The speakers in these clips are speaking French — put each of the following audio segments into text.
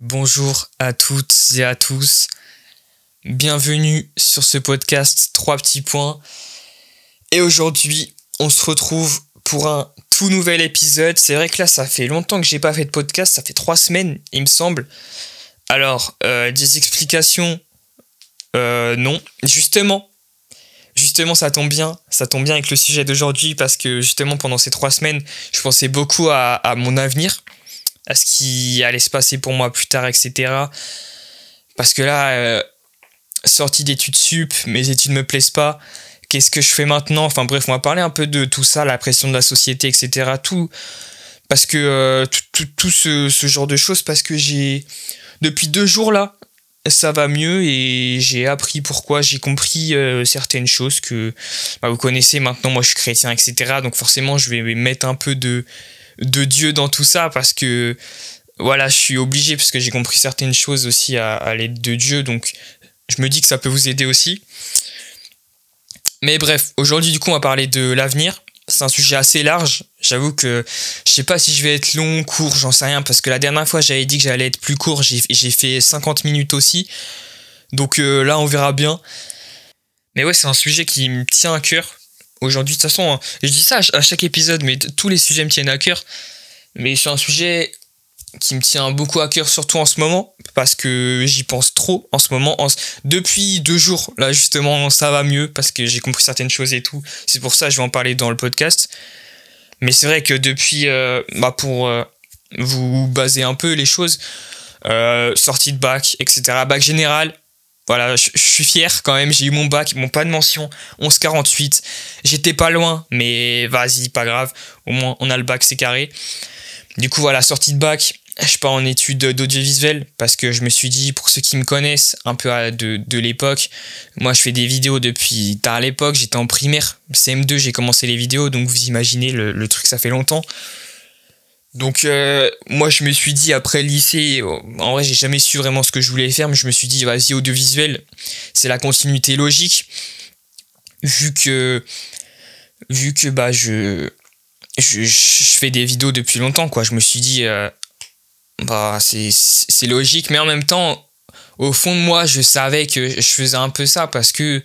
Bonjour à toutes et à tous, bienvenue sur ce podcast 3 petits points. Et aujourd'hui, on se retrouve pour un tout nouvel épisode. C'est vrai que là, ça fait longtemps que j'ai pas fait de podcast, ça fait 3 semaines, il me semble. Alors, des explications, non. Justement, ça tombe bien avec le sujet d'aujourd'hui parce que justement pendant ces 3 semaines, je pensais beaucoup à mon avenir, à ce qui allait se passer pour moi plus tard, etc. Parce que là, sortie d'études sup, mes études me plaisent pas, qu'est-ce que je fais maintenant? Enfin bref, on va parler un peu de tout ça, la pression de la société, etc. Tout, parce que tout ce genre de choses, parce que depuis 2 jours là, ça va mieux et j'ai appris pourquoi, j'ai compris certaines choses que vous connaissez maintenant, moi je suis chrétien, etc. Donc forcément je vais mettre un peu de Dieu dans tout ça parce que voilà, je suis obligé parce que j'ai compris certaines choses aussi à l'aide de Dieu, donc je me dis que ça peut vous aider aussi. Mais bref, aujourd'hui du coup on va parler de l'avenir. C'est un sujet assez large, j'avoue que je sais pas si je vais être long, court, j'en sais rien, parce que la dernière fois j'avais dit que j'allais être plus court, j'ai fait 50 minutes aussi, donc là on verra bien. Mais ouais, c'est un sujet qui me tient à cœur aujourd'hui, de toute façon, hein, je dis ça à chaque épisode, mais tous les sujets me tiennent à cœur, mais c'est un sujet qui me tient beaucoup à cœur, surtout en ce moment, parce que j'y pense trop en ce moment. Depuis 2 jours, là justement, ça va mieux, parce que j'ai compris certaines choses et tout. C'est pour ça que je vais en parler dans le podcast. Mais c'est vrai que depuis, pour vous baser un peu les choses, sortie de bac, etc. Bac général, voilà, je suis fier quand même, j'ai eu mon bac, bon pas de mention, 11,48. J'étais pas loin, mais vas-y, pas grave, au moins on a le bac, c'est carré. Du coup, voilà, sortie de bac, je pars en études d'audiovisuel parce que je me suis dit, pour ceux qui me connaissent un peu de l'époque, moi je fais des vidéos depuis tard l'époque, j'étais en primaire, CM2, j'ai commencé les vidéos, donc vous imaginez le truc, ça fait longtemps. Donc moi je me suis dit, après le lycée, en vrai j'ai jamais su vraiment ce que je voulais faire, mais je me suis dit vas-y, audiovisuel, c'est la continuité logique, vu que je fais des vidéos depuis longtemps, quoi. Je me suis dit c'est logique, mais en même temps au fond de moi je savais que je faisais un peu ça parce que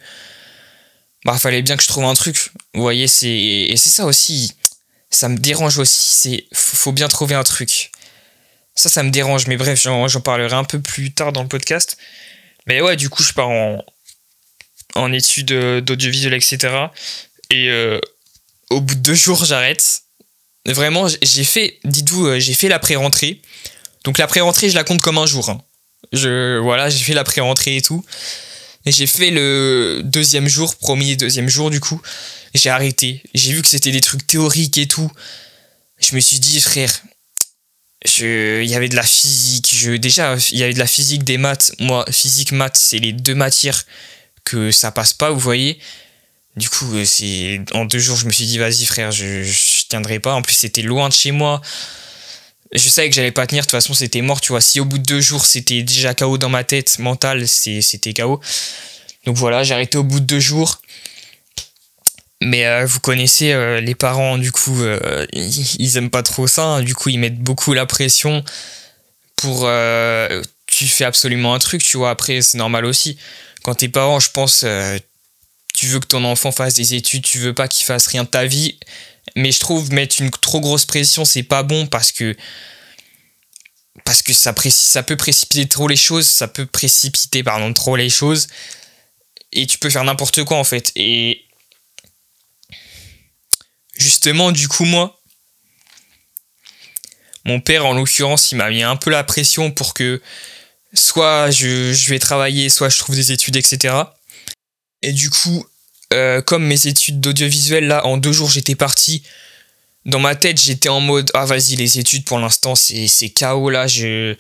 fallait bien que je trouve un truc, vous voyez. C'est ça aussi, ça me dérange aussi, c'est faut bien trouver un truc, ça me dérange, mais bref, j'en parlerai un peu plus tard dans le podcast. Mais ouais, du coup je pars en études d'audiovisuel, etc. et au bout de 2 jours, j'arrête. Vraiment, j'ai fait la pré-rentrée. Donc la pré-rentrée, je la compte comme un jour, hein. J'ai fait la pré-rentrée et tout. Et j'ai fait le premier et deuxième jour, du coup. J'ai arrêté. J'ai vu que c'était des trucs théoriques et tout. Je me suis dit, frère, il y avait de la physique. Déjà, il y avait de la physique, des maths. Moi, physique, maths, c'est les 2 matières que ça passe pas, vous voyez. Du coup, en 2 jours, je me suis dit, vas-y frère, je tiendrai pas. En plus, c'était loin de chez moi. Je savais que j'allais pas tenir, de toute façon, c'était mort, tu vois. Si au bout de 2 jours, c'était déjà KO dans ma tête mentale, c'était KO. Donc voilà, j'ai arrêté au bout de 2 jours. Mais vous connaissez les parents, du coup, ils aiment pas trop ça, hein. Du coup, ils mettent beaucoup la pression pour... tu fais absolument un truc, tu vois. Après, c'est normal aussi. Quand tes parents, je pense... tu veux que ton enfant fasse des études, tu veux pas qu'il fasse rien de ta vie. Mais je trouve mettre une trop grosse pression, c'est pas bon parce que ça peut précipiter trop les choses, et tu peux faire n'importe quoi en fait. Et justement, du coup, moi, mon père en l'occurrence, il m'a mis un peu la pression pour que soit je vais travailler, soit je trouve des études, etc. Et du coup, comme mes études d'audiovisuel, là, en 2 jours, j'étais parti. Dans ma tête, j'étais en mode, ah vas-y, les études, pour l'instant, c'est KO, là. J'étais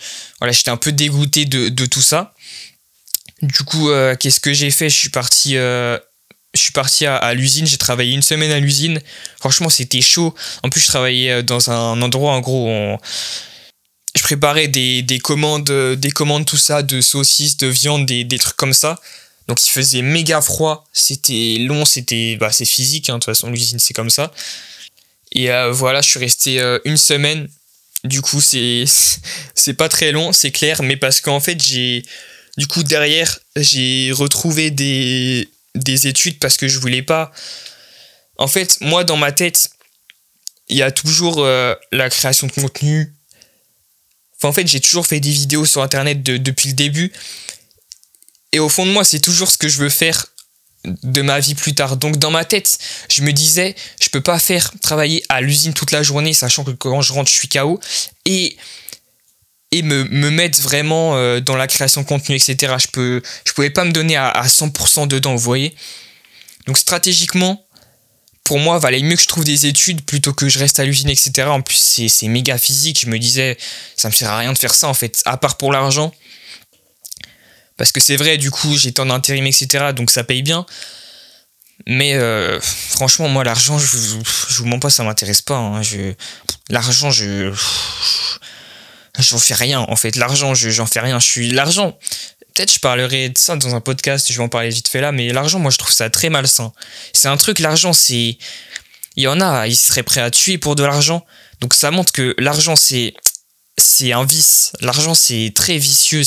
un peu dégoûté de tout ça. Du coup, qu'est-ce que j'ai fait ? Je suis parti à l'usine, j'ai travaillé 1 semaine à l'usine. Franchement, c'était chaud. En plus, je travaillais dans un endroit, en gros, je préparais des commandes, tout ça, de saucisses, de viande, des trucs comme ça. Donc il faisait méga froid, c'était long, c'est physique, hein, de toute façon l'usine c'est comme ça. Et voilà, je suis resté 1 semaine, Du coup, c'est pas très long, c'est clair, mais parce qu'en fait, derrière, j'ai retrouvé des études parce que je voulais pas. En fait, moi, dans ma tête, il y a toujours la création de contenu. Enfin, en fait, j'ai toujours fait des vidéos sur Internet depuis le début. Et au fond de moi, c'est toujours ce que je veux faire de ma vie plus tard. Donc, dans ma tête, je me disais, je peux pas faire travailler à l'usine toute la journée, sachant que quand je rentre, je suis KO. Et me mettre vraiment dans la création de contenu, etc. Je pouvais pas me donner à 100% dedans, vous voyez. Donc, stratégiquement, pour moi, valait mieux que je trouve des études plutôt que je reste à l'usine, etc. En plus, c'est méga physique. Je me disais, ça me sert à rien de faire ça, en fait, à part pour l'argent. Parce que c'est vrai, du coup, j'étais en intérim, etc. Donc, ça paye bien. Mais franchement, moi, l'argent, je vous mens pas, ça m'intéresse pas. Hein. L'argent, j'en fais rien, en fait. L'argent, j'en fais rien. L'argent, peut-être je parlerai de ça dans un podcast, je vais en parler vite fait là, mais l'argent, moi, je trouve ça très malsain. C'est un truc, l'argent, c'est... Il y en a, ils seraient prêts à tuer pour de l'argent. Donc, ça montre que l'argent, c'est un vice. L'argent, c'est très vicieux.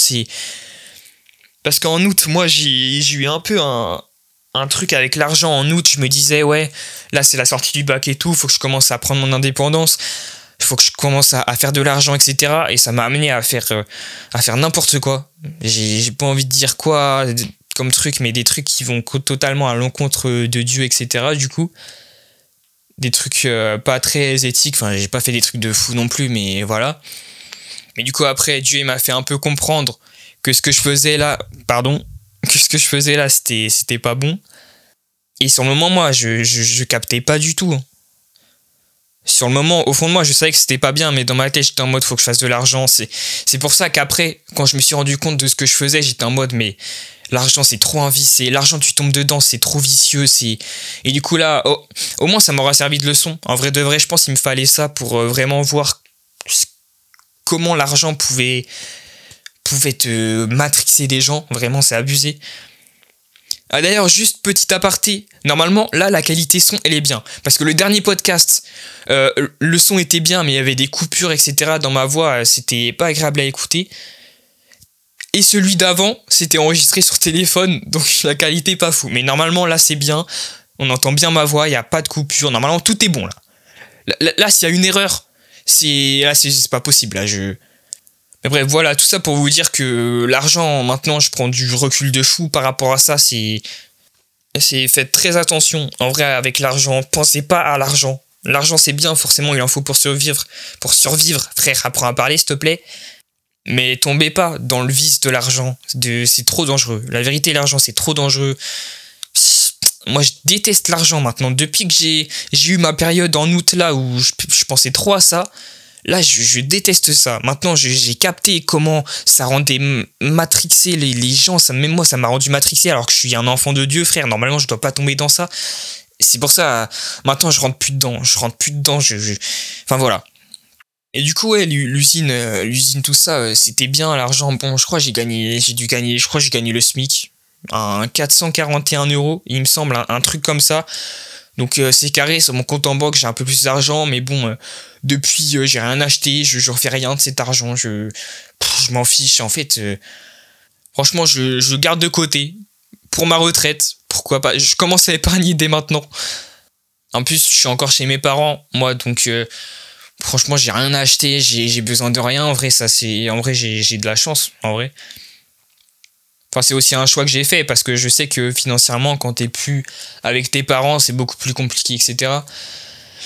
Parce qu'en août, moi, j'ai eu un peu un truc avec l'argent. En août, je me disais, ouais, là, c'est la sortie du bac et tout, faut que je commence à prendre mon indépendance. Il faut que je commence à faire de l'argent, etc. Et ça m'a amené à faire n'importe quoi. J'ai pas envie de dire quoi comme truc, mais des trucs qui vont totalement à l'encontre de Dieu, etc. Du coup, des trucs pas très éthiques. Enfin, j'ai pas fait des trucs de fou non plus, mais voilà. Mais du coup, après, Dieu m'a fait un peu comprendre que ce que je faisais là... c'était pas bon. Et sur le moment, moi, je captais pas du tout. Sur le moment, au fond de moi, je savais que c'était pas bien, mais dans ma tête, j'étais en mode, faut que je fasse de l'argent. C'est pour ça qu'après, quand je me suis rendu compte de ce que je faisais, j'étais en mode, mais l'argent, c'est trop un vice. L'argent, tu tombes dedans, c'est trop vicieux. Et du coup, là, au moins, ça m'aura servi de leçon. En vrai de vrai, je pense qu'il me fallait ça pour vraiment voir comment l'argent pouvait te matrixer des gens. Vraiment, c'est abusé. Ah, d'ailleurs, juste petit aparté, normalement, là, la qualité son, elle est bien. Parce que le dernier podcast, le son était bien, mais il y avait des coupures, etc. Dans ma voix, c'était pas agréable à écouter. Et celui d'avant, c'était enregistré sur téléphone, donc la qualité pas fou. Mais normalement, là, c'est bien, on entend bien ma voix, il n'y a pas de coupure. Normalement, tout est bon, là. Là, s'il y a une erreur, c'est pas possible, là, Mais bref, voilà, tout ça pour vous dire que l'argent, maintenant, je prends du recul de fou par rapport à ça. Faites très attention, en vrai, avec l'argent. Pensez pas à l'argent. L'argent, c'est bien, forcément, il en faut pour survivre. Pour survivre, frère, apprends à parler, s'il te plaît. Mais tombez pas dans le vice de l'argent. C'est trop dangereux. La vérité, l'argent, c'est trop dangereux. Moi, je déteste l'argent, maintenant. Depuis que j'ai eu ma période en août, là, où je pensais trop à ça... Là, je déteste ça. Maintenant, j'ai capté comment ça rendait matrixé les gens. Même moi, ça m'a rendu matrixé alors que je suis un enfant de Dieu, frère. Normalement, je dois pas tomber dans ça. Et c'est pour ça, maintenant, je rentre plus dedans. Enfin, voilà. Et du coup, ouais, l'usine, tout ça, c'était bien, l'argent. Bon, je crois que j'ai gagné le SMIC. Un 441 €, il me semble, un truc comme ça. Donc c'est carré, sur mon compte en banque, j'ai un peu plus d'argent, mais bon, depuis, j'ai rien acheté, je refais rien de cet argent, je m'en fiche. En fait, franchement, je garde de côté pour ma retraite, pourquoi pas. Je commence à épargner dès maintenant. En plus, je suis encore chez mes parents, moi, donc franchement, j'ai rien acheté, j'ai besoin de rien. En vrai, j'ai de la chance, en vrai. Enfin, c'est aussi un choix que j'ai fait parce que je sais que financièrement, quand t'es plus avec tes parents, c'est beaucoup plus compliqué, etc.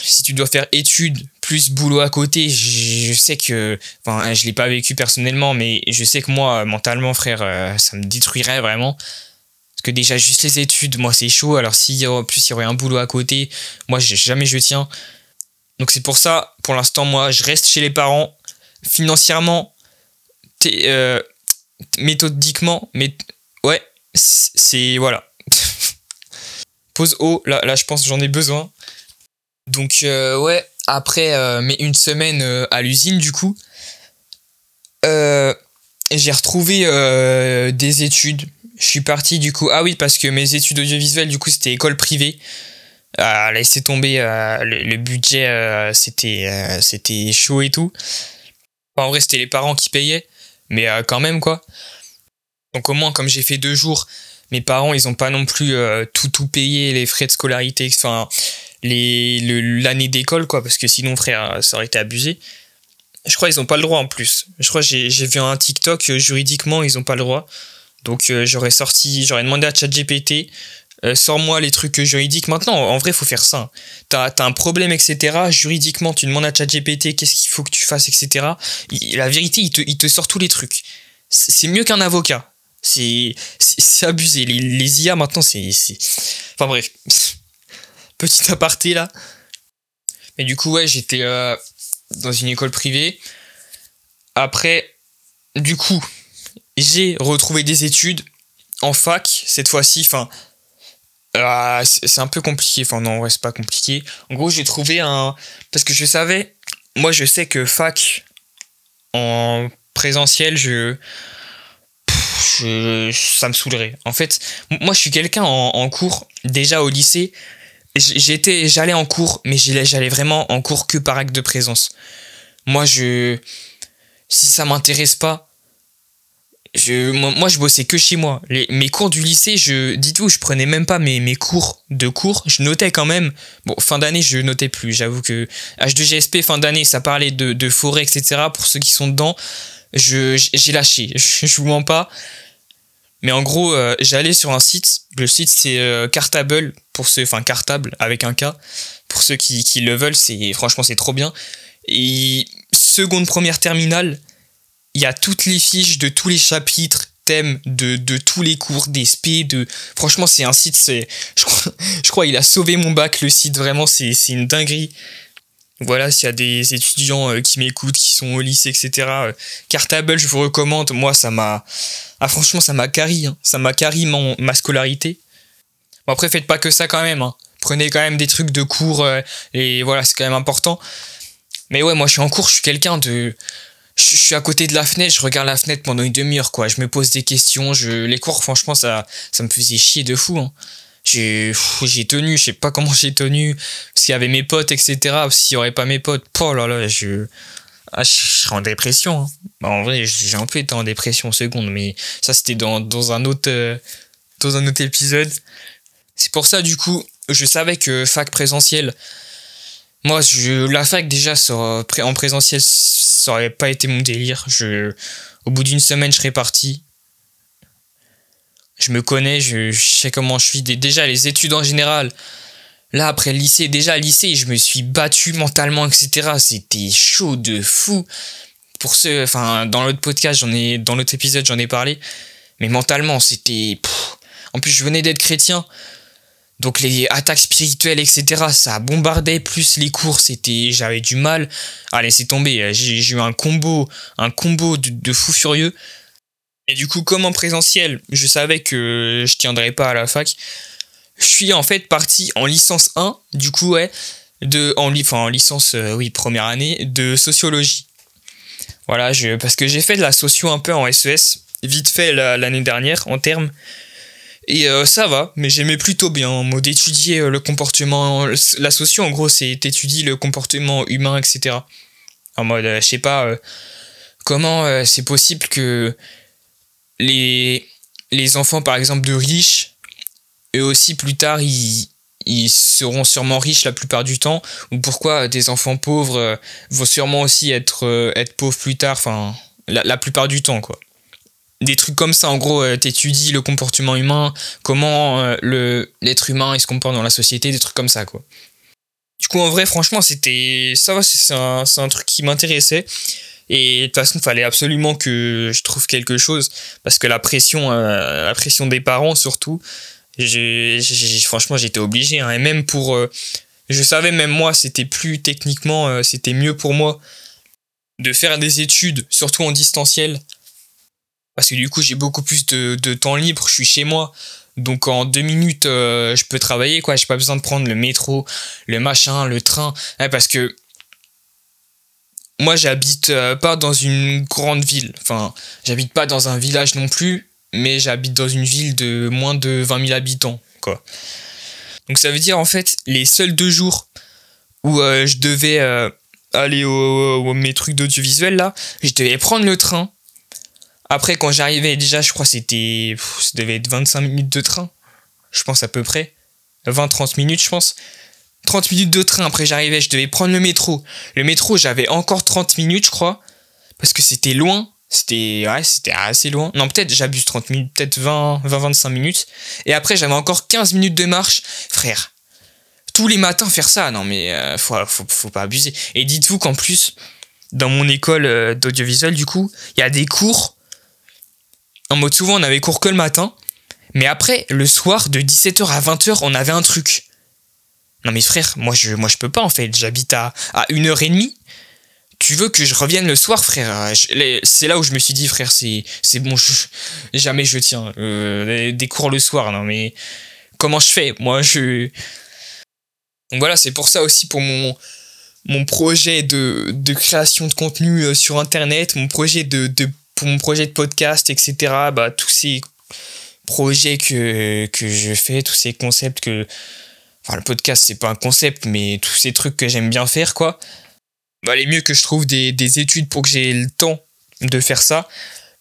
Si tu dois faire études plus boulot à côté, je sais que... Enfin, je l'ai pas vécu personnellement, mais je sais que moi, mentalement, frère, ça me détruirait vraiment. Parce que déjà, juste les études, moi, c'est chaud. Alors, en plus, il y aurait un boulot à côté, moi, jamais je tiens. Donc, c'est pour ça, pour l'instant, moi, je reste chez les parents. Financièrement, méthodiquement, mais ouais, voilà. Pause haut, là je pense que j'en ai besoin. Donc ouais, après mais une semaine à l'usine, du coup, j'ai retrouvé des études. Je suis parti, du coup, ah oui, parce que mes études audiovisuelles, du coup, c'était école privée. Laissez tomber, le budget, c'était chaud et tout. Enfin, en vrai, c'était les parents qui payaient, mais quand même, quoi. Donc au moins, comme j'ai fait 2 jours, mes parents, ils n'ont pas non plus tout payé, les frais de scolarité, enfin, l'année d'école, quoi, parce que sinon, frère, ça aurait été abusé. Je crois qu'ils n'ont pas le droit, en plus. Je crois que j'ai vu un TikTok, juridiquement, ils n'ont pas le droit. Donc j'aurais demandé à ChatGPT, sors-moi les trucs juridiques. Maintenant, en vrai, il faut faire ça. T'as un problème, etc. Juridiquement, tu demandes à ChatGPT qu'est-ce qu'il faut que tu fasses, etc. La vérité, il te sort tous les trucs. C'est mieux qu'un avocat. C'est abusé. Les IA, maintenant, c'est... Enfin bref. Petit aparté, là. Mais du coup, ouais, j'étais dans une école privée. Après, du coup, j'ai retrouvé des études en fac, cette fois-ci. Enfin, c'est un peu compliqué. Enfin, non, ouais, c'est pas compliqué. En gros, j'ai trouvé un... Parce que je savais... Moi, je sais que fac, en présentiel, ça me saoulerait. En fait, moi, je suis quelqu'un en cours. Déjà au lycée, j'allais en cours, mais j'allais vraiment en cours que par acte de présence. Moi, si ça m'intéresse pas, moi, je bossais que chez moi. Mes cours du lycée, dites-vous, je prenais même pas mes cours de cours. Je notais quand même. Bon, fin d'année, je notais plus. J'avoue que H2GSP, fin d'année, ça parlait de forêt, etc. Pour ceux qui sont dedans, j'ai lâché. Je vous mens pas. Mais en gros, j'allais sur un site. Le site, c'est Cartable, Cartable avec un K. Pour ceux qui le veulent, franchement, c'est trop bien. Et seconde, première terminale, il y a toutes les fiches de tous les chapitres, thèmes de tous les cours, des SP. Franchement, c'est un site, je crois il a sauvé mon bac, le site. Vraiment, c'est une dinguerie. Voilà, s'il y a des étudiants qui m'écoutent, qui sont au lycée, etc. Cartable, je vous recommande. Moi, franchement, ça m'a carré. Hein. Ça m'a carré ma scolarité. Bon, après, faites pas que ça quand même. Hein. Prenez quand même des trucs de cours. Et voilà, c'est quand même important. Mais ouais, moi, je suis en cours. Je suis quelqu'un de... Je suis à côté de la fenêtre. Je regarde la fenêtre pendant une demi-heure, quoi. Je me pose des questions. Les cours, franchement, ça me faisait chier de fou. Hein. J'ai tenu, je sais pas comment j'ai tenu, parce qu'il y avait mes potes, etc. S'il y aurait pas mes potes, oh là là, je serais en dépression. Hein. Bah, en vrai, j'ai un peu été en dépression seconde, mais ça c'était dans un autre épisode. C'est pour ça, du coup, je savais que fac présentiel, moi, la fac déjà en présentiel, ça aurait pas été mon délire. Au bout d'une semaine, je serais parti. Je me connais, je sais comment je suis. Déjà, les études en général. Là, après le lycée, je me suis battu mentalement, etc. C'était chaud de fou. Pour ceux... Enfin, dans l'autre podcast, dans l'autre épisode, j'en ai parlé. Mais mentalement, c'était... En plus, je venais d'être chrétien. Donc, les attaques spirituelles, etc., ça bombardait. Plus les cours, j'avais du mal. Allez, c'est tombé. J'ai eu un combo de fou furieux. Et du coup, comme en présentiel, je savais que je tiendrais pas à la fac. Je suis en fait parti en licence 1, du coup, ouais, en licence, première année, de sociologie. Voilà, parce que j'ai fait de la socio un peu en SES, vite fait l'année dernière, en termes. Et ça va, mais j'aimais plutôt bien, en mode étudier le comportement. La socio, en gros, c'est étudier le comportement humain, etc. En mode, je sais pas, comment c'est possible que... Les enfants, par exemple, de riches, eux aussi, plus tard, ils seront sûrement riches la plupart du temps. Ou pourquoi des enfants pauvres vont sûrement aussi être pauvres plus tard, enfin, la plupart du temps, quoi. Des trucs comme ça, en gros, t'étudies le comportement humain, comment l'être humain il se comporte dans la société, des trucs comme ça, quoi. Du coup, en vrai, franchement, c'était... Ça va, c'est un truc qui m'intéressait. Et de toute façon, il fallait absolument que je trouve quelque chose. Parce que la pression des parents, surtout, franchement, j'étais obligé. Hein. Et même pour... je savais, même moi, c'était plus techniquement... c'était mieux pour moi de faire des études, surtout en distanciel. Parce que du coup, j'ai beaucoup plus de temps libre. Je suis chez moi. Donc, en 2 minutes, je peux travailler, quoi. J'ai pas besoin de prendre le métro, le machin, le train. Ouais, parce que... Moi, j'habite pas dans une grande ville. Enfin, j'habite pas dans un village non plus, mais j'habite dans une ville de moins de 20 000 habitants, quoi. Donc, ça veut dire, en fait, les seuls 2 jours où je devais aller au mes trucs d'audiovisuel là, je devais prendre le train. Après, quand j'arrivais, déjà, je crois que c'était... ça devait être 25 minutes de train. Je pense à peu près. 20-30 minutes, je pense. 30 minutes de train, après j'arrivais, je devais prendre le métro. Le métro, j'avais encore 30 minutes, je crois. Parce que c'était loin. C'était assez loin. Non, peut-être, j'abuse 30 minutes. Peut-être 20-25 minutes. Et après, j'avais encore 15 minutes de marche. Frère, tous les matins, faire ça. Non, mais faut pas abuser. Et dites-vous qu'en plus, dans mon école d'audiovisuel, du coup, il y a des cours... En mode souvent on avait cours que le matin, mais après le soir de 17h à 20h on avait un truc. Non mais frère, moi je peux pas en fait, j'habite à 1h30. Tu veux que je revienne le soir frère? C'est là où je me suis dit frère c'est bon, jamais je tiens des cours le soir, non mais comment je fais? Donc voilà, c'est pour ça aussi pour mon projet de création de contenu sur internet, mon projet pour mon projet de podcast, etc., bah, tous ces projets que je fais, tous ces concepts que... Enfin, le podcast, c'est pas un concept, mais tous ces trucs que j'aime bien faire, quoi. Bah, il est mieux que je trouve des études pour que j'ai le temps de faire ça,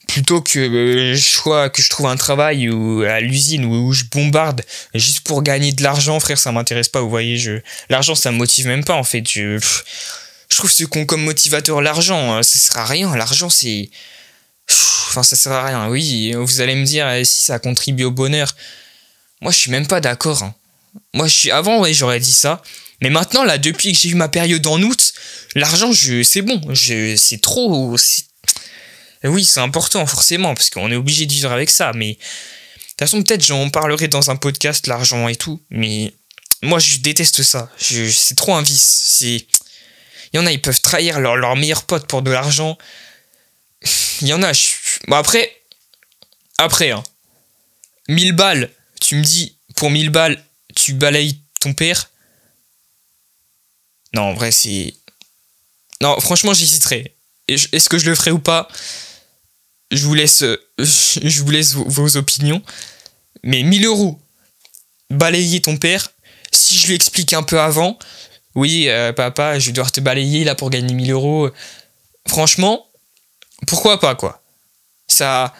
plutôt que je trouve un travail ou à l'usine où je bombarde juste pour gagner de l'argent. Frère, ça m'intéresse pas, vous voyez. L'argent, ça me motive même pas, en fait. Je trouve ce qu'on comme motivateur, l'argent, ça sert à rien. L'argent, c'est... Enfin, ça sert à rien. Oui, vous allez me dire si ça contribue au bonheur. Moi, je suis même pas d'accord. Hein. Moi, avant, ouais, j'aurais dit ça. Mais maintenant, là, depuis que j'ai eu ma période en août, l'argent, c'est bon. C'est trop. Oui, c'est important, forcément, parce qu'on est obligé de vivre avec ça. Mais de toute façon, peut-être j'en parlerai dans un podcast, l'argent et tout. Mais moi, je déteste ça. C'est trop un vice. Il y en a, ils peuvent trahir leur meilleur pote pour de l'argent. Il y en a, bon après, hein. 1000 balles, tu me dis, pour 1000 balles, tu balayes ton père? Non, en vrai, non, franchement, j'hésiterai. Est-ce que je le ferai ou pas? Je vous laisse vos opinions. Mais 1000 euros, balayer ton père, si je lui explique un peu avant, oui, papa, je vais devoir te balayer là pour gagner 1000 euros. Franchement... Pourquoi pas, quoi? Ça...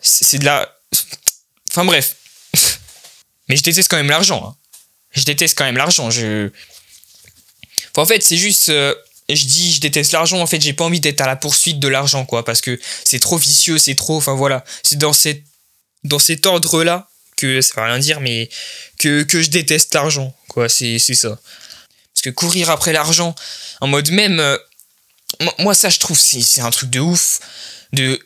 C'est de la... Enfin, bref. Mais je déteste quand même l'argent. Hein. Je déteste quand même l'argent. Enfin, en fait, c'est juste... je dis, je déteste l'argent. En fait, j'ai pas envie d'être à la poursuite de l'argent, quoi. Parce que c'est trop vicieux, c'est trop... Enfin, voilà. C'est dans cet ordre-là que... Ça veut rien dire, mais... Que je déteste l'argent, quoi. C'est ça. Parce que courir après l'argent, en mode même... Moi, ça, je trouve, c'est un truc de ouf de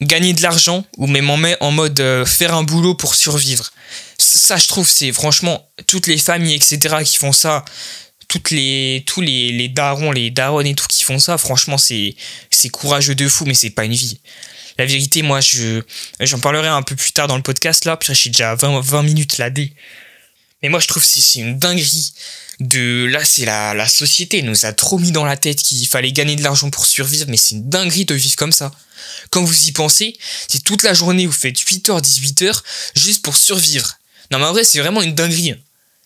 gagner de l'argent ou même en mode faire un boulot pour survivre. Ça, je trouve, c'est franchement toutes les familles, etc., qui font ça, tous les darons, les daronnes et tout qui font ça, franchement, c'est courageux de fou, mais c'est pas une vie. La vérité, moi, j'en parlerai un peu plus tard dans le podcast, là, puisque je suis déjà à 20 minutes là. Mais moi, je trouve que c'est une dinguerie. Là, c'est la société nous a trop mis dans la tête qu'il fallait gagner de l'argent pour survivre, mais c'est une dinguerie de vivre comme ça. Quand vous y pensez, c'est toute la journée, vous faites 8h, 18h, juste pour survivre. Non, mais en vrai, c'est vraiment une dinguerie. Hein.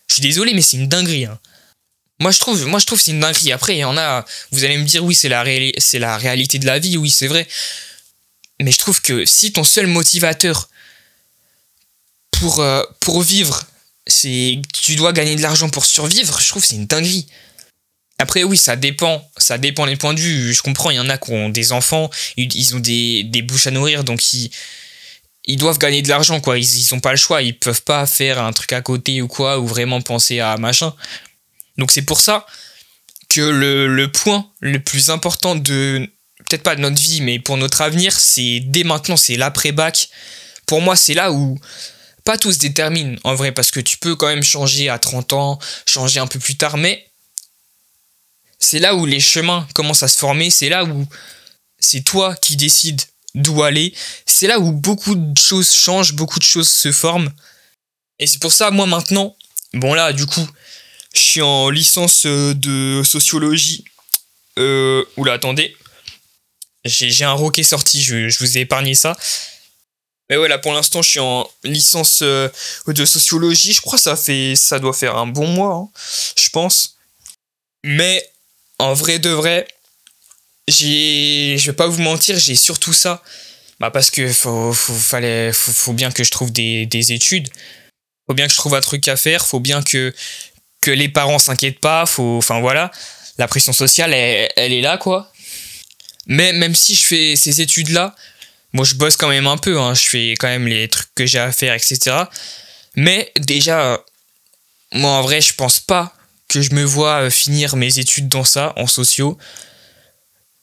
Je suis désolé, mais c'est une dinguerie. Hein. Moi, je trouve que c'est une dinguerie. Après, il y en a, vous allez me dire, oui, c'est la réalité de la vie, oui, c'est vrai. Mais je trouve que si ton seul motivateur pour vivre... tu dois gagner de l'argent pour survivre, je trouve que c'est une dinguerie. Après oui, ça dépend des points de vue, je comprends, il y en a qui ont des enfants, ils ont des bouches à nourrir, donc ils doivent gagner de l'argent, quoi. Ils ont pas le choix, ils peuvent pas faire un truc à côté ou quoi, ou vraiment penser à machin. Donc c'est pour ça que le point le plus important de, peut-être pas de notre vie, mais pour notre avenir, c'est dès maintenant, c'est l'après-bac. Pour moi, c'est là où... Pas tout se détermine, en vrai, parce que tu peux quand même changer à 30 ans, changer un peu plus tard, mais c'est là où les chemins commencent à se former, c'est là où c'est toi qui décides d'où aller, c'est là où beaucoup de choses changent, beaucoup de choses se forment. Et c'est pour ça, moi, maintenant, bon là, du coup, je suis en licence de sociologie. Oula, attendez, j'ai un roquet sorti, je vous ai épargné ça. Mais ouais, là, pour l'instant, je suis en licence de sociologie. Je crois que ça doit faire un bon mois, hein, je pense. Mais en vrai de vrai, je vais pas vous mentir, j'ai surtout ça. Bah parce que faut bien que je trouve des études, faut bien que je trouve un truc à faire, faut bien que les parents s'inquiètent pas, enfin voilà, la pression sociale elle est là quoi. Mais même si je fais ces études là, moi je bosse quand même un peu, hein, je fais quand même les trucs que j'ai à faire, etc. Mais déjà, moi en vrai je pense pas que je me vois finir mes études dans ça, en sociaux.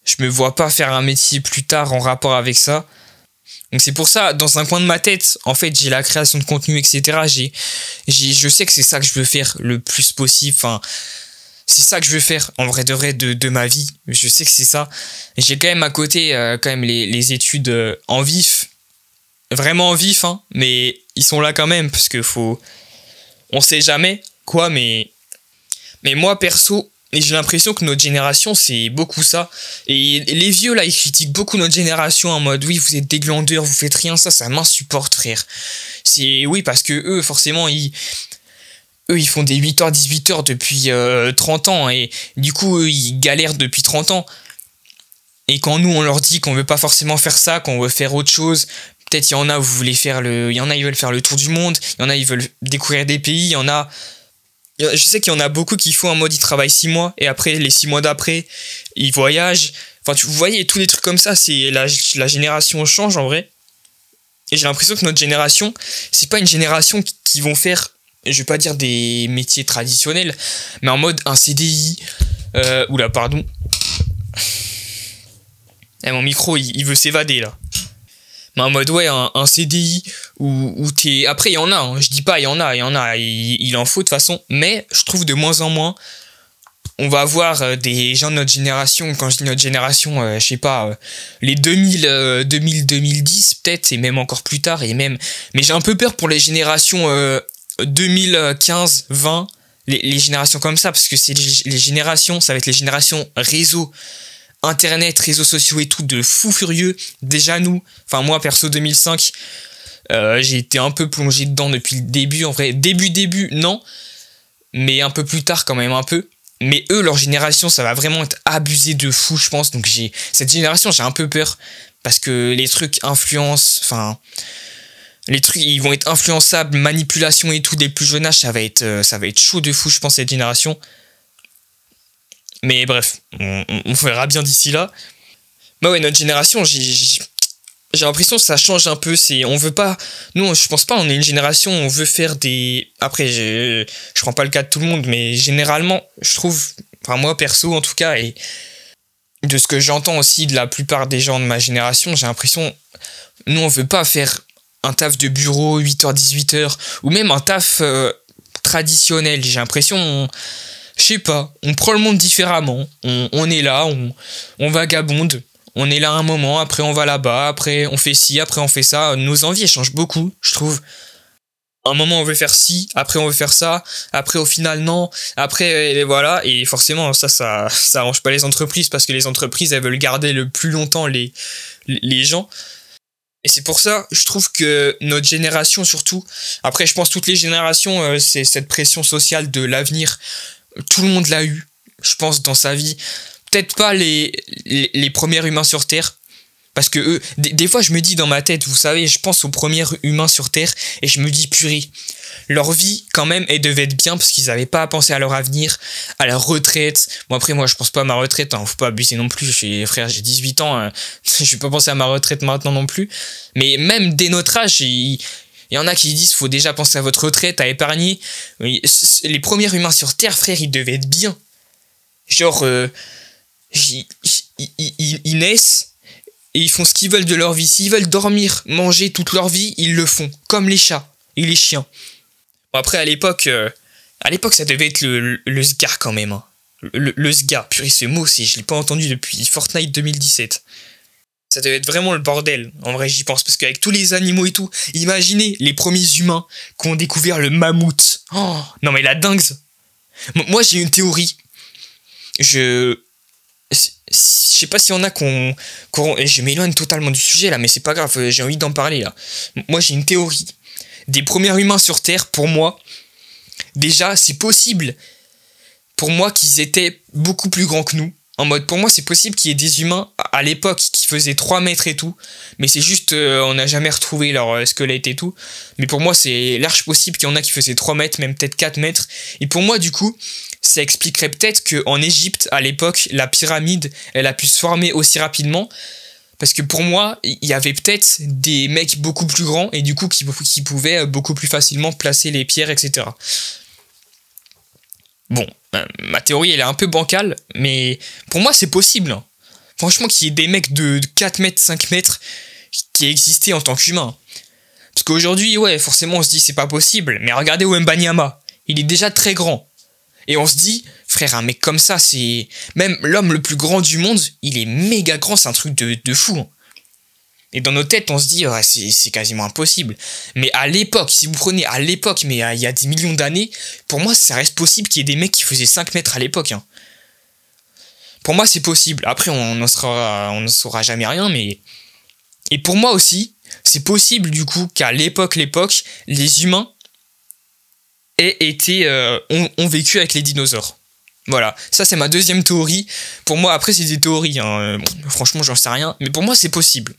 Je me vois pas faire un métier plus tard en rapport avec ça. Donc c'est pour ça, dans un coin de ma tête, en fait, j'ai la création de contenu, etc. Je sais que c'est ça que je veux faire le plus possible. Enfin, c'est ça que je veux faire, en vrai, de ma vie. Je sais que c'est ça. J'ai quand même à côté quand même les études en vif. Vraiment en vif, hein. Mais ils sont là quand même, parce que on sait jamais, quoi, mais moi, perso... Et j'ai l'impression que notre génération, c'est beaucoup ça. Et les vieux, là, ils critiquent beaucoup notre génération en mode « Oui, vous êtes des glandeurs, vous faites rien, ça m'insupporte, frère. » C'est... Oui, parce que eux, forcément, ils font des 8h, 18h depuis 30 ans. Et du coup, eux, ils galèrent depuis 30 ans. Et quand nous, on leur dit qu'on veut pas forcément faire ça, qu'on veut faire autre chose... Peut-être il y en a, il y en a, ils veulent faire le tour du monde. Il y en a, ils veulent découvrir des pays. Il y en a... Je sais qu'il y en a beaucoup qui font un mode, ils travaillent 6 mois, et après, les 6 mois d'après, ils voyagent. Enfin, vous voyez, tous les trucs comme ça, c'est la génération change, en vrai. Et j'ai l'impression que notre génération, c'est pas une génération qui vont faire, je vais pas dire des métiers traditionnels, mais en mode un CDI. Oula, pardon. Eh, mon micro, il veut s'évader, là. Mais en mode, ouais, un CDI où t'es... Après, il y en a, hein. Je dis pas, il y en a, il en faut de toute façon. Mais je trouve de moins en moins, on va avoir des gens de notre génération, quand je dis notre génération, je sais pas, les 2000, 2000, 2010 peut-être, et même encore plus tard, et même... Mais j'ai un peu peur pour les générations 2015, 20, les générations comme ça, parce que c'est les générations, ça va être les générations réseau. Internet, réseaux sociaux et tout, de fou furieux. Déjà nous, enfin moi perso 2005, j'ai été un peu plongé dedans depuis le début, en vrai. Début, non, mais un peu plus tard quand même, un peu. Mais eux, leur génération, ça va vraiment être abusé de fou, je pense. Donc cette génération, j'ai un peu peur, parce que les trucs influencent, enfin... Les trucs, ils vont être influençables, manipulation et tout, des plus jeunes âges, ça va être chaud de fou, je pense, cette génération. Mais bref, on verra bien d'ici là. Bah ouais, notre génération, j'ai l'impression que ça change un peu. On veut pas... Nous, je pense pas, on est une génération, on veut faire des... Après, je prends pas le cas de tout le monde, mais généralement, je trouve... Enfin, moi, perso, en tout cas, et de ce que j'entends aussi de la plupart des gens de ma génération, j'ai l'impression... Nous, on veut pas faire un taf de bureau, 8h, 18h, ou même un taf traditionnel. J'ai l'impression... Je sais pas, on prend le monde différemment, on est là, on vagabonde, on est là un moment, après on va là-bas, après on fait ci, après on fait ça, nos envies changent beaucoup, je trouve. Un moment on veut faire ci, après on veut faire ça, après au final non, après et voilà, et forcément ça arrange pas les entreprises, parce que les entreprises elles veulent garder le plus longtemps les gens. Et c'est pour ça, je trouve que notre génération surtout, après je pense toutes les générations, c'est cette pression sociale de l'avenir. Tout le monde l'a eu, je pense, dans sa vie. Peut-être pas les premiers humains sur Terre. Parce que eux... Des fois, je me dis dans ma tête, vous savez, je pense aux premiers humains sur Terre. Et je me dis, purée, leur vie, quand même, elle devait être bien. Parce qu'ils n'avaient pas à penser à leur avenir, à leur retraite. Bon, après, moi, je pense pas à ma retraite. Hein, faut pas abuser non plus. Frère, j'ai 18 ans. Hein, je vais pas penser à ma retraite maintenant non plus. Mais même dès notre âge... Il y en a qui disent, faut déjà penser à votre retraite, à épargner. Les premiers humains sur Terre, frère, ils devaient être bien. Genre, ils naissent et ils font ce qu'ils veulent de leur vie. S'ils veulent dormir, manger toute leur vie, ils le font. Comme les chats et les chiens. Bon, après, à l'époque, ça devait être le sgar quand même. Hein. Le sgar, purée, ce mot, je l'ai pas entendu depuis Fortnite 2017. Ça devait être vraiment le bordel, en vrai j'y pense, parce qu'avec tous les animaux et tout, imaginez les premiers humains qui ont découvert le mammouth. Oh, non mais la dingue. Moi j'ai une théorie. Je sais pas s'il y en a et je m'éloigne totalement du sujet là, mais c'est pas grave, j'ai envie d'en parler là. Moi j'ai une théorie. Des premiers humains sur Terre, pour moi, déjà c'est possible. pour moi qu'ils étaient beaucoup plus grands que nous. En mode, pour moi, c'est possible qu'il y ait des humains à l'époque qui faisaient 3 mètres et tout. Mais c'est juste, on n'a jamais retrouvé leur squelette et tout. Mais pour moi, c'est large possible qu'il y en a qui faisaient 3 mètres, même peut-être 4 mètres. Et pour moi, du coup, ça expliquerait peut-être qu'en Égypte, à l'époque, la pyramide, elle a pu se former aussi rapidement. Parce que pour moi, il y avait peut-être des mecs beaucoup plus grands et du coup, qui pouvaient beaucoup plus facilement placer les pierres, etc. Bon, ma théorie, elle est un peu bancale, mais pour moi, c'est possible. Franchement, qu'il y ait des mecs de 4 mètres, 5 mètres qui existaient en tant qu'humains. Parce qu'aujourd'hui, ouais, forcément, on se dit, c'est pas possible. Mais regardez Wembanyama, il est déjà très grand. Et on se dit, frère, un mec comme ça, c'est... Même l'homme le plus grand du monde, il est méga grand, c'est un truc de fou. Et dans nos têtes, on se dit, ouais, c'est quasiment impossible. Mais à l'époque, si vous prenez à l'époque, mais il y a des millions d'années, pour moi, ça reste possible qu'il y ait des mecs qui faisaient 5 mètres à l'époque. Hein. Pour moi, c'est possible. Après, on n'en saura jamais rien, mais... Et pour moi aussi, c'est possible, du coup, qu'à l'époque, les humains ont vécu avec les dinosaures. Voilà, ça c'est ma deuxième théorie. Pour moi, après, c'est des théories. Hein. Bon, franchement, j'en sais rien. Mais pour moi, c'est possible.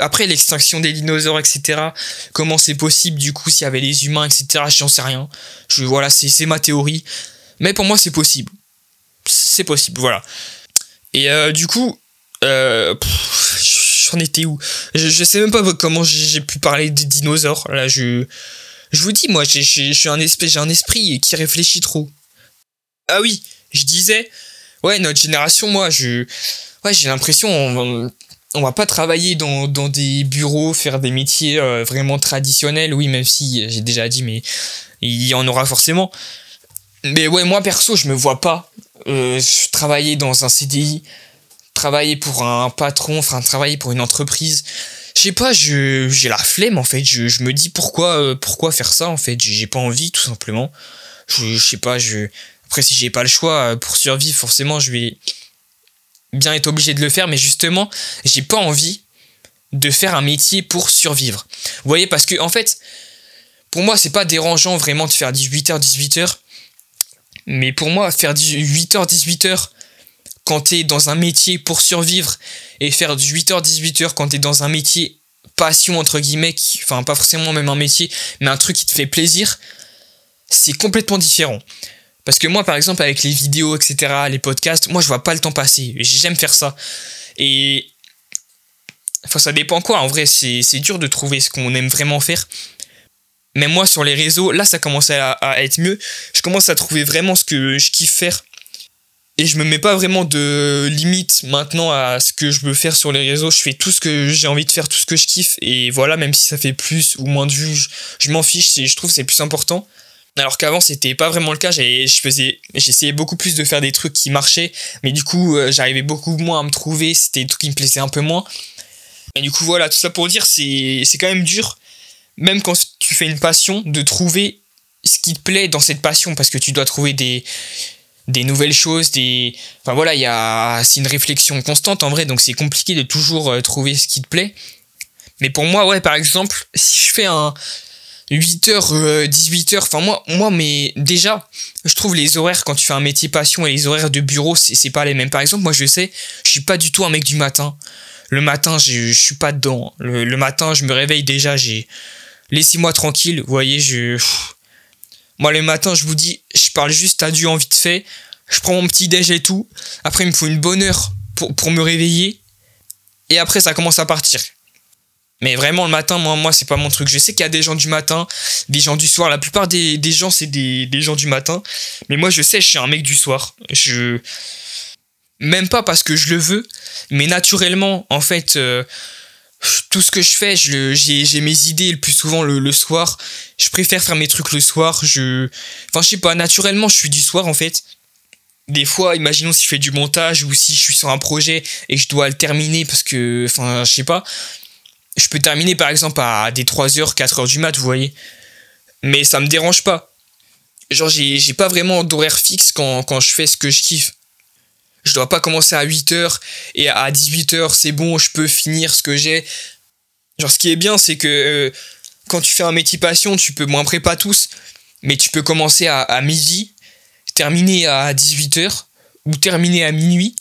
Après l'extinction des dinosaures, etc., comment c'est possible, du coup, s'il y avait les humains, etc., j'en sais rien. Voilà, c'est ma théorie. Mais pour moi, c'est possible. C'est possible, voilà. Et du coup, j'en étais où ? Je sais même pas comment j'ai pu parler des dinosaures. Là, je vous dis, moi, j'ai un esprit qui réfléchit trop. Ah oui, je disais, ouais, notre génération, moi, j'ai l'impression... On va pas travailler dans des bureaux, faire des métiers vraiment traditionnels, oui, même si j'ai déjà dit, mais il y en aura forcément. Mais ouais, moi perso, je me vois pas travailler dans un CDI, travailler pour un patron, enfin travailler pour une entreprise. Je sais pas, j'ai la flemme en fait, je me dis pourquoi faire ça en fait, j'ai pas envie tout simplement. Je sais pas, après si j'ai pas le choix, pour survivre forcément je vais... bien être obligé de le faire, mais justement j'ai pas envie de faire un métier pour survivre, vous voyez, parce que en fait pour moi c'est pas dérangeant vraiment de faire 18h-18h, mais pour moi faire 8h-18h quand t'es dans un métier pour survivre et faire 8h-18h quand t'es dans un métier passion entre guillemets, enfin pas forcément même un métier mais un truc qui te fait plaisir, c'est complètement différent. Parce que moi, par exemple, avec les vidéos, etc., les podcasts, moi, je vois pas le temps passer. J'aime faire ça. Et... Enfin, ça dépend quoi. En vrai, c'est dur de trouver ce qu'on aime vraiment faire. Même moi, sur les réseaux, là, ça commence à être mieux. Je commence à trouver vraiment ce que je kiffe faire. Et je me mets pas vraiment de limite maintenant à ce que je veux faire sur les réseaux. Je fais tout ce que j'ai envie de faire, tout ce que je kiffe. Et voilà, même si ça fait plus ou moins de vues, je m'en fiche. Je trouve que c'est plus important. Alors qu'avant c'était pas vraiment le cas, j'essayais beaucoup plus de faire des trucs qui marchaient, mais du coup j'arrivais beaucoup moins à me trouver, c'était des trucs qui me plaisaient un peu moins. Et du coup voilà, tout ça pour dire, c'est quand même dur, même quand tu fais une passion, de trouver ce qui te plaît dans cette passion, parce que tu dois trouver des nouvelles choses, Enfin voilà, c'est une réflexion constante en vrai, donc c'est compliqué de toujours trouver ce qui te plaît. Mais pour moi, ouais, par exemple, si je fais un... 8h, 18h, enfin moi mais déjà je trouve les horaires quand tu fais un métier passion et les horaires de bureau c'est pas les mêmes. Par exemple moi je sais, je suis pas du tout un mec du matin. Le matin je suis pas dedans. Le matin je me réveille déjà, laissez-moi tranquille, vous voyez, moi le matin je vous dis, je parle juste à Dieu en vite fait, je prends mon petit déj et tout, après il me faut une bonne heure pour me réveiller et après ça commence à partir. Mais vraiment, le matin, moi c'est pas mon truc. Je sais qu'il y a des gens du matin, des gens du soir. La plupart des gens, c'est des gens du matin. Mais moi, je sais, je suis un mec du soir. Même pas parce que je le veux, mais naturellement, en fait, tout ce que je fais, j'ai mes idées le plus souvent le soir. Je préfère faire mes trucs le soir. Enfin, je sais pas, naturellement, je suis du soir, en fait. Des fois, imaginons si je fais du montage ou si je suis sur un projet et que je dois le terminer parce que... Enfin, je sais pas... Je peux terminer par exemple à des 3h, 4h du mat, vous voyez. Mais ça me dérange pas. Genre j'ai pas vraiment d'horaire fixe quand je fais ce que je kiffe. Je dois pas commencer à 8h et à 18h c'est bon, je peux finir ce que j'ai. Genre ce qui est bien c'est que quand tu fais un métier passion, tu peux, bon après pas tous, mais tu peux commencer à midi. terminer à 18h ou terminer à minuit,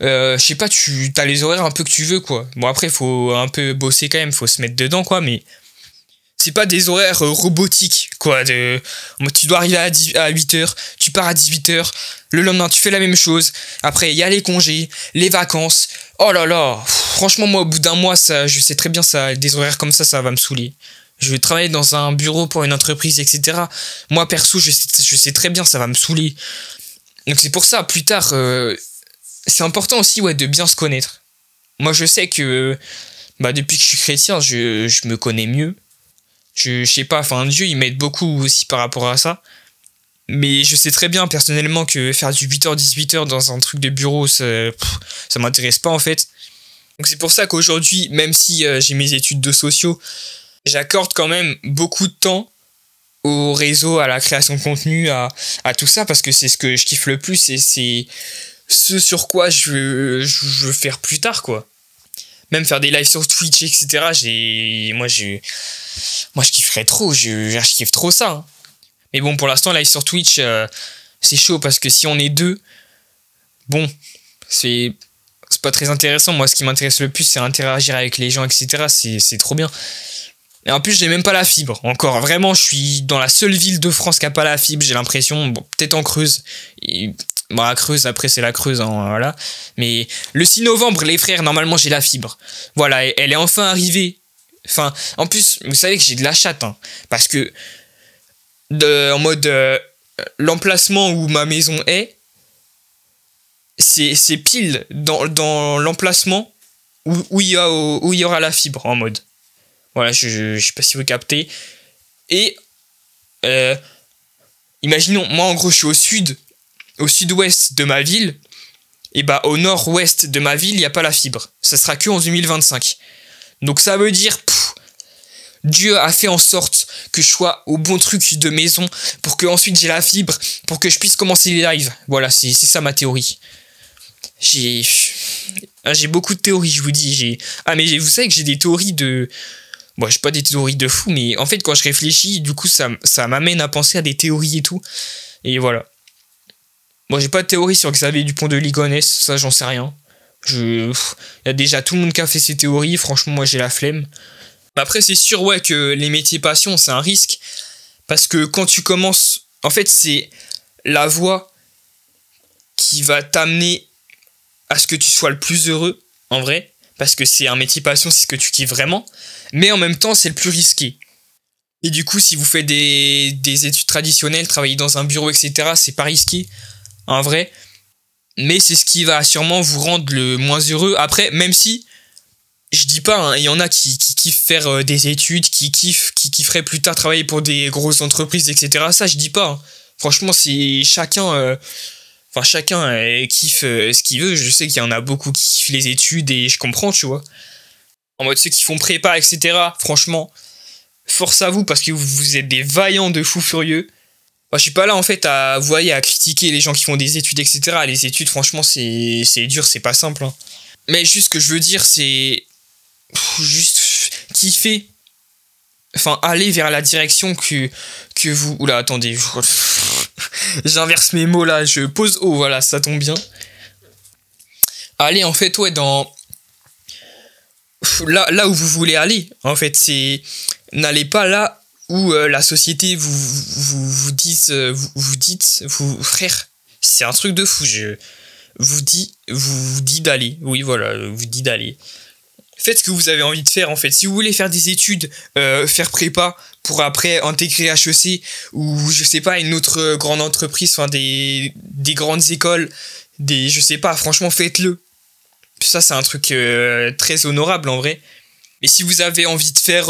je sais pas, tu as les horaires un peu que tu veux, quoi. Bon, après, faut un peu bosser quand même, faut se mettre dedans, quoi, mais c'est pas des horaires robotiques, quoi. Tu dois arriver à 8h, tu pars à 18h, le lendemain, tu fais la même chose. Après, il y a les congés, les vacances. Oh là là, franchement, moi, au bout d'un mois, ça, je sais très bien, ça, des horaires comme ça, ça va me saouler. Je vais travailler dans un bureau pour une entreprise, etc. Moi, perso, je sais très bien, ça va me saouler. Donc, c'est pour ça, plus tard, c'est important aussi, ouais, de bien se connaître. Moi, je sais que depuis que je suis chrétien, je me connais mieux. Je sais pas, enfin, Dieu, il m'aide beaucoup aussi par rapport à ça. Mais je sais très bien, personnellement, que faire du 8h-18h dans un truc de bureau, ça m'intéresse pas, en fait. Donc, c'est pour ça qu'aujourd'hui, même si j'ai mes études de sociaux, j'accorde quand même beaucoup de temps au réseau, à la création de contenu, à tout ça, parce que c'est ce que je kiffe le plus et c'est ce sur quoi je veux faire plus tard, quoi. Même faire des lives sur Twitch, etc. Moi, je kifferais trop. Je kiffe trop ça, hein. Mais bon, pour l'instant, live sur Twitch, c'est chaud parce que si on est deux, bon, c'est pas très intéressant. Moi, ce qui m'intéresse le plus, c'est interagir avec les gens, etc. C'est trop bien. Et en plus, j'ai même pas la fibre. Encore, vraiment, je suis dans la seule ville de France qui a pas la fibre, j'ai l'impression. Bon, peut-être en Creuse. La Creuse, après, c'est la Creuse, hein, voilà. Mais le 6 novembre, les frères, normalement, j'ai la fibre. Voilà, elle est enfin arrivée. Enfin, en plus, vous savez que j'ai de la chatte, hein, parce que, en mode, l'emplacement où ma maison est, c'est pile dans l'emplacement où il y aura la fibre, en mode. Voilà, je sais pas si vous captez. Et, imaginons, moi, en gros, je suis au sud-ouest de ma ville, et au nord-ouest de ma ville, il n'y a pas la fibre. Ça sera que en 2025. Donc ça veut dire, Dieu a fait en sorte que je sois au bon truc de maison pour que ensuite j'ai la fibre, pour que je puisse commencer les lives. Voilà, c'est ça ma théorie. J'ai beaucoup de théories, je vous dis. Mais vous savez que j'ai des théories de... Bon, j'ai pas des théories de fou, mais en fait, quand je réfléchis, du coup, ça m'amène à penser à des théories et tout. Et voilà. Moi, j'ai pas de théorie sur Xavier Dupont de Ligonnès, ça j'en sais rien. Il y a déjà tout le monde qui a fait ses théories, franchement moi j'ai la flemme. Après c'est sûr ouais que les métiers passion c'est un risque, parce que quand tu commences, en fait c'est la voie qui va t'amener à ce que tu sois le plus heureux, en vrai, parce que c'est un métier passion, c'est ce que tu kiffes vraiment, mais en même temps c'est le plus risqué. Et du coup si vous faites des études traditionnelles, travailler dans un bureau, etc., c'est pas risqué. En vrai, mais c'est ce qui va sûrement vous rendre le moins heureux. Après, même si, je dis pas, hein, il y en a qui kiffent faire des études, qui kifferaient plus tard travailler pour des grosses entreprises, etc. Ça, je dis pas. Hein. Franchement, c'est chacun kiffe ce qu'il veut. Je sais qu'il y en a beaucoup qui kiffent les études et je comprends, tu vois. En mode, ceux qui font prépa, etc. Franchement, force à vous parce que vous êtes des vaillants de fous furieux. Bah, je suis pas là en fait à, vous voyez, à critiquer les gens qui font des études, etc. Les études, franchement, c'est dur, c'est pas simple. Hein. Mais juste ce que je veux dire, c'est juste kiffer. Enfin, aller vers la direction que vous... Oula, attendez, j'inverse mes mots là, je pose... Oh, voilà, ça tombe bien. Aller en fait, ouais, dans... Là où vous voulez aller, en fait, c'est... N'allez pas là... où la société vous dites, frère, c'est un truc de fou, vous dit d'aller, oui voilà, vous dit d'aller. Faites ce que vous avez envie de faire en fait, si vous voulez faire des études, faire prépa pour après intégrer HEC ou je sais pas, une autre grande entreprise, enfin des grandes écoles, des je sais pas, franchement faites-le. Ça c'est un truc très honorable en vrai. Mais si vous avez envie de faire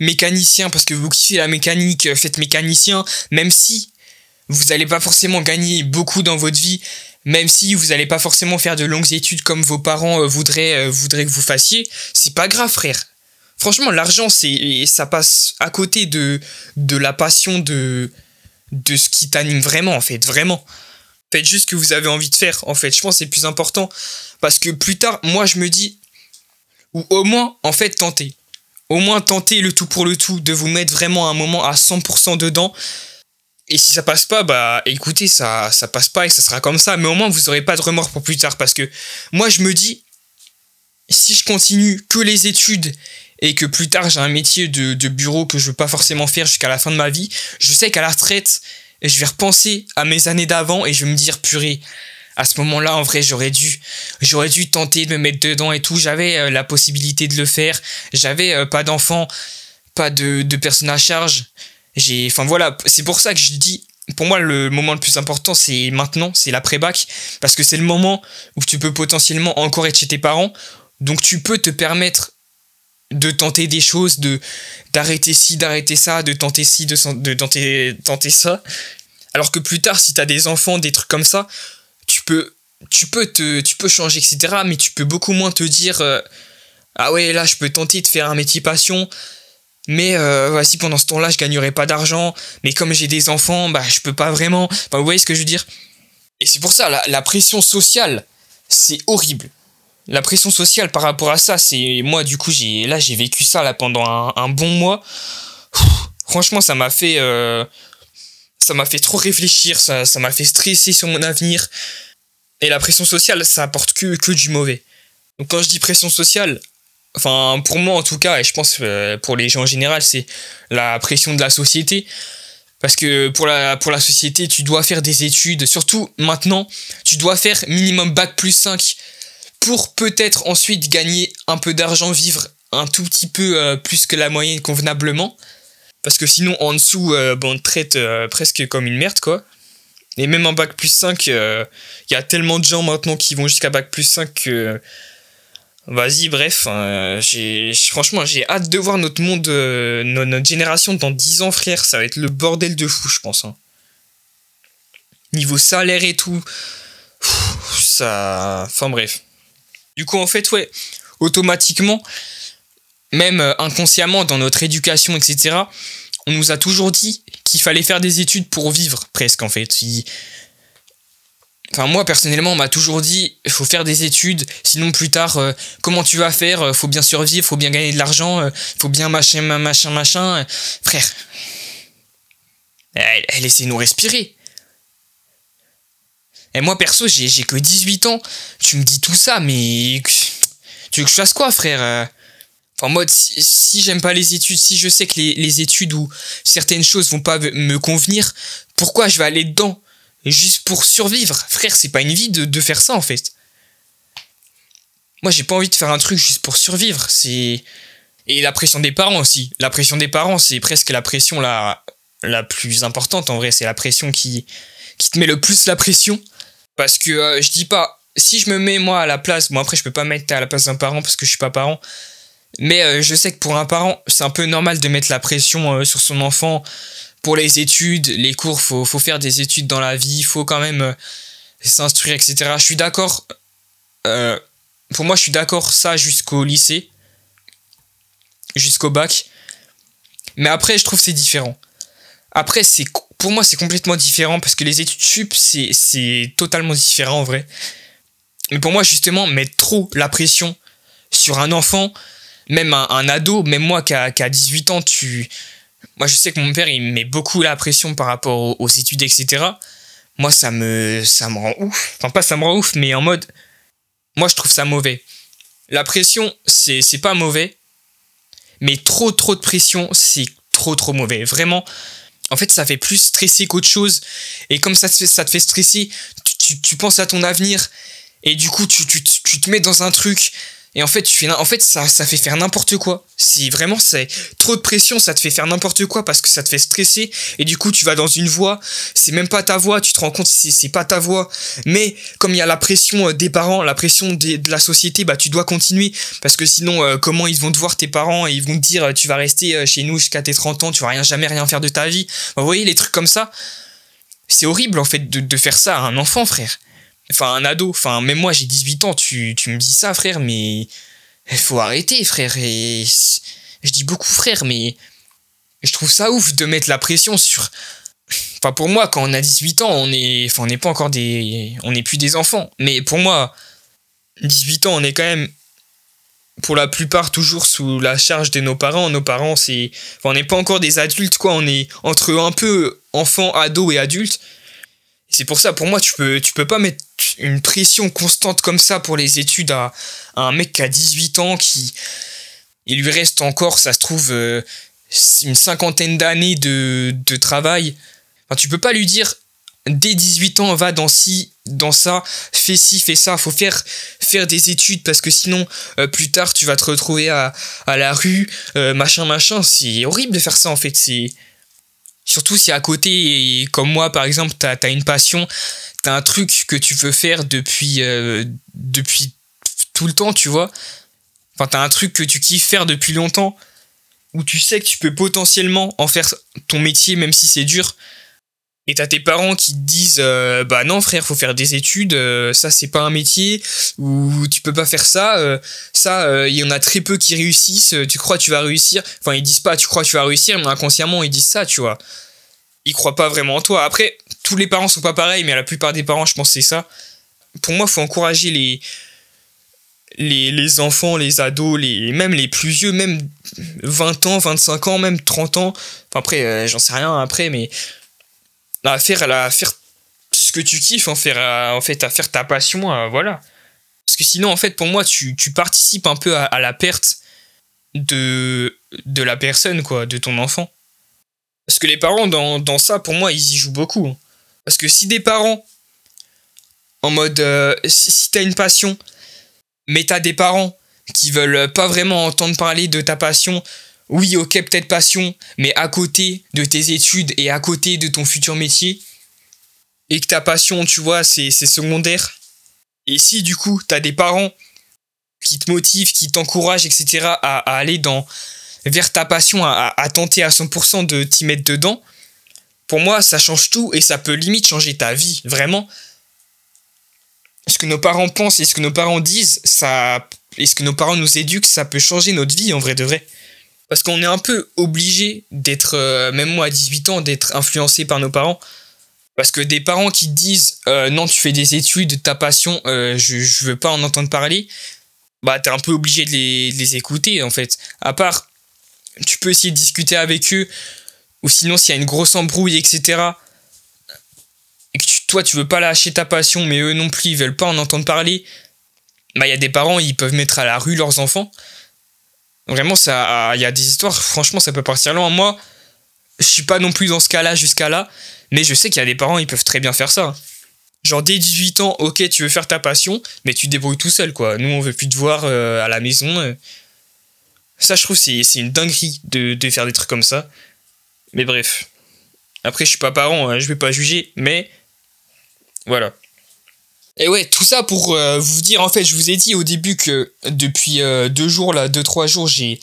mécanicien, parce que vous kiffez la mécanique, faites mécanicien, même si vous n'allez pas forcément gagner beaucoup dans votre vie, même si vous n'allez pas forcément faire de longues études comme vos parents voudraient que vous fassiez, c'est pas grave frère. Franchement, l'argent, ça passe à côté de la passion, de ce qui t'anime vraiment, en fait, vraiment. Faites juste ce que vous avez envie de faire, en fait. Je pense que c'est le plus important, parce que plus tard, moi, je me dis... Ou au moins, en fait, tenter. Au moins, tenter le tout pour le tout, de vous mettre vraiment un moment à 100% dedans. Et si ça passe pas, bah écoutez, ça passe pas et ça sera comme ça. Mais au moins, vous aurez pas de remords pour plus tard. Parce que moi, je me dis, si je continue que les études et que plus tard, j'ai un métier de bureau que je veux pas forcément faire jusqu'à la fin de ma vie, je sais qu'à la retraite, je vais repenser à mes années d'avant et je vais me dire, purée, à ce moment-là, en vrai, j'aurais dû tenter de me mettre dedans et tout. J'avais la possibilité de le faire. J'avais pas d'enfant, pas de personne à charge. Enfin voilà, c'est pour ça que je dis, pour moi le moment le plus important c'est maintenant, c'est l'après-bac, parce que c'est le moment où tu peux potentiellement encore être chez tes parents, donc tu peux te permettre de tenter des choses, d'arrêter ci, d'arrêter ça, de tenter ci, de tenter ça, alors que plus tard si t'as des enfants, des trucs comme ça, tu peux changer, etc., mais tu peux beaucoup moins te dire ah ouais là je peux tenter de faire un métier passion, mais voici pendant ce temps-là, je gagnerai pas d'argent. Mais comme j'ai des enfants, bah je peux pas vraiment. Bah, vous voyez ce que je veux dire. Et c'est pour ça la pression sociale, c'est horrible. La pression sociale par rapport à ça, c'est moi du coup j'ai vécu ça là pendant un bon mois. Franchement, ça m'a fait trop réfléchir, ça m'a fait stresser sur mon avenir. Et la pression sociale, ça apporte que du mauvais. Donc quand je dis pression sociale, enfin, pour moi en tout cas, et je pense pour les gens en général, c'est la pression de la société. Parce que pour la société, tu dois faire des études. Surtout maintenant, tu dois faire minimum Bac plus 5 pour peut-être ensuite gagner un peu d'argent, vivre un tout petit peu plus que la moyenne convenablement. Parce que sinon, en dessous, on te traite presque comme une merde, quoi. Et même un Bac plus 5, y a tellement de gens maintenant qui vont jusqu'à Bac plus 5 que... Vas-y, bref, franchement, j'ai hâte de voir notre monde, notre génération dans 10 ans, frère. Ça va être le bordel de fou, je pense. Hein. Niveau salaire et tout, ça... Enfin, bref. Du coup, en fait, ouais, automatiquement, même inconsciemment, dans notre éducation, etc., on nous a toujours dit qu'il fallait faire des études pour vivre, presque, en fait. Enfin, moi, personnellement, on m'a toujours dit, il faut faire des études, sinon plus tard, comment tu vas faire ? Faut bien survivre, faut bien gagner de l'argent, faut bien machin. Frère, laissez-nous respirer. Et moi, perso, j'ai que 18 ans, tu me dis tout ça, mais tu veux que je fasse quoi, frère ? Enfin, moi, si j'aime pas les études, si je sais que les études ou certaines choses vont pas me convenir, pourquoi je vais aller dedans ? Juste pour survivre, frère, c'est pas une vie de faire ça en fait. Moi j'ai pas envie de faire un truc juste pour survivre, c'est... Et la pression des parents aussi, la pression des parents c'est presque la pression la plus importante en vrai, c'est la pression qui te met le plus la pression. Parce que je dis pas, si je me mets moi à la place, bon après je peux pas mettre à la place d'un parent parce que je suis pas parent, mais je sais que pour un parent c'est un peu normal de mettre la pression sur son enfant. Pour les études, les cours, faut faire des études dans la vie, faut quand même s'instruire, etc. Je suis d'accord. Pour moi, je suis d'accord ça jusqu'au lycée, jusqu'au bac. Mais après, je trouve que c'est différent. Après, pour moi, c'est complètement différent parce que les études sup, c'est totalement différent en vrai. Mais pour moi, justement, mettre trop la pression sur un enfant, même un ado, même moi qui a 18 ans, Moi, je sais que mon père, il me met beaucoup la pression par rapport aux études, etc. Moi, ça me rend ouf. Enfin, pas ça me rend ouf, mais en mode... Moi, je trouve ça mauvais. La pression, c'est pas mauvais. Mais trop de pression, c'est trop mauvais. Vraiment, en fait, ça fait plus stresser qu'autre chose. Et comme ça te fait stresser, tu penses à ton avenir. Et du coup, tu te mets dans un truc... Et en fait, ça fait faire n'importe quoi. C'est vraiment, c'est trop de pression, ça te fait faire n'importe quoi parce que ça te fait stresser. Et du coup, tu vas dans une voie, c'est même pas ta voie, tu te rends compte que c'est pas ta voie. Mais comme il y a la pression des parents, la pression de la société, bah tu dois continuer. Parce que sinon, comment ils vont te voir tes parents et ils vont te dire tu vas rester chez nous jusqu'à tes 30 ans, tu vas jamais rien faire de ta vie. Bah, vous voyez, les trucs comme ça, c'est horrible en fait de faire ça à un enfant, frère. Enfin, un ado, enfin, même moi j'ai 18 ans, tu me dis ça, frère, mais il faut arrêter, frère. Et je dis beaucoup, frère, mais je trouve ça ouf de mettre la pression sur. Enfin, pour moi, quand on a 18 ans, on n'est pas encore des. On n'est plus des enfants. Mais pour moi, 18 ans, on est quand même pour la plupart toujours sous la charge de nos parents. Nos parents, c'est, enfin, on n'est pas encore des adultes, quoi. On est entre un peu enfant, ado et adulte. C'est pour ça, pour moi, tu peux pas mettre une pression constante comme ça pour les études à un mec qui a 18 ans, qui il lui reste encore, ça se trouve, une cinquantaine d'années de travail. Enfin, tu peux pas lui dire dès 18 ans, va dans ci, dans ça, fais ci, fais ça. Faut faire des études parce que sinon, plus tard, tu vas te retrouver à la rue, machin. C'est horrible de faire ça, en fait. C'est... Surtout si à côté, comme moi par exemple, t'as une passion, t'as un truc que tu veux faire depuis tout le temps, tu vois. Enfin, t'as un truc que tu kiffes faire depuis longtemps, où tu sais que tu peux potentiellement en faire ton métier, même si c'est dur. Et t'as tes parents qui te disent « Bah non frère, faut faire des études, ça c'est pas un métier, ou tu peux pas faire ça, il y en a très peu qui réussissent, tu crois tu vas réussir ?» Enfin, ils disent pas « tu crois tu vas réussir », mais inconsciemment ils disent ça, tu vois. Ils croient pas vraiment en toi. Après, tous les parents sont pas pareils, mais la plupart des parents, je pense que c'est ça. Pour moi, faut encourager les enfants, les ados, même les plus vieux, même 20 ans, 25 ans, même 30 ans. Enfin après, j'en sais rien après, mais... à faire ce que tu kiffes, à faire ta passion, voilà. Parce que sinon, en fait, pour moi, tu participes un peu à la perte de la personne, quoi, de ton enfant. Parce que les parents, dans ça, pour moi, ils y jouent beaucoup. Parce que si des parents, en mode, si t'as une passion, mais t'as des parents qui veulent pas vraiment entendre parler de ta passion... Oui, ok, peut-être passion, mais à côté de tes études et à côté de ton futur métier, et que ta passion, tu vois, c'est secondaire. Et si, du coup, t'as des parents qui te motivent, qui t'encouragent, etc., à aller vers ta passion, à tenter à 100% de t'y mettre dedans, pour moi, ça change tout et ça peut limite changer ta vie, vraiment. Ce que nos parents pensent et ce que nos parents disent, et ce que nos parents nous éduquent, ça peut changer notre vie, en vrai de vrai. Parce qu'on est un peu obligé d'être, même moi à 18 ans, d'être influencé par nos parents. Parce que des parents qui disent « Non, tu fais des études, ta passion, je veux pas en entendre parler », bah t'es un peu obligé de les écouter en fait. À part, tu peux essayer de discuter avec eux, ou sinon s'il y a une grosse embrouille, etc. Et que toi tu veux pas lâcher ta passion, mais eux non plus ils veulent pas en entendre parler, bah il y a des parents, ils peuvent mettre à la rue leurs enfants. Vraiment, il y a des histoires, franchement, ça peut partir loin. Moi, je suis pas non plus dans ce cas-là jusqu'à là, mais je sais qu'il y a des parents, ils peuvent très bien faire ça. Genre, dès 18 ans, ok, tu veux faire ta passion, mais tu te débrouilles tout seul, quoi. Nous, on veut plus te voir à la maison. Ça, je trouve, c'est une dinguerie de faire des trucs comme ça. Mais bref. Après, je suis pas parent, hein, je vais pas juger, mais... Voilà. Et ouais, tout ça pour vous dire, en fait, je vous ai dit au début que depuis 2-3 jours, j'ai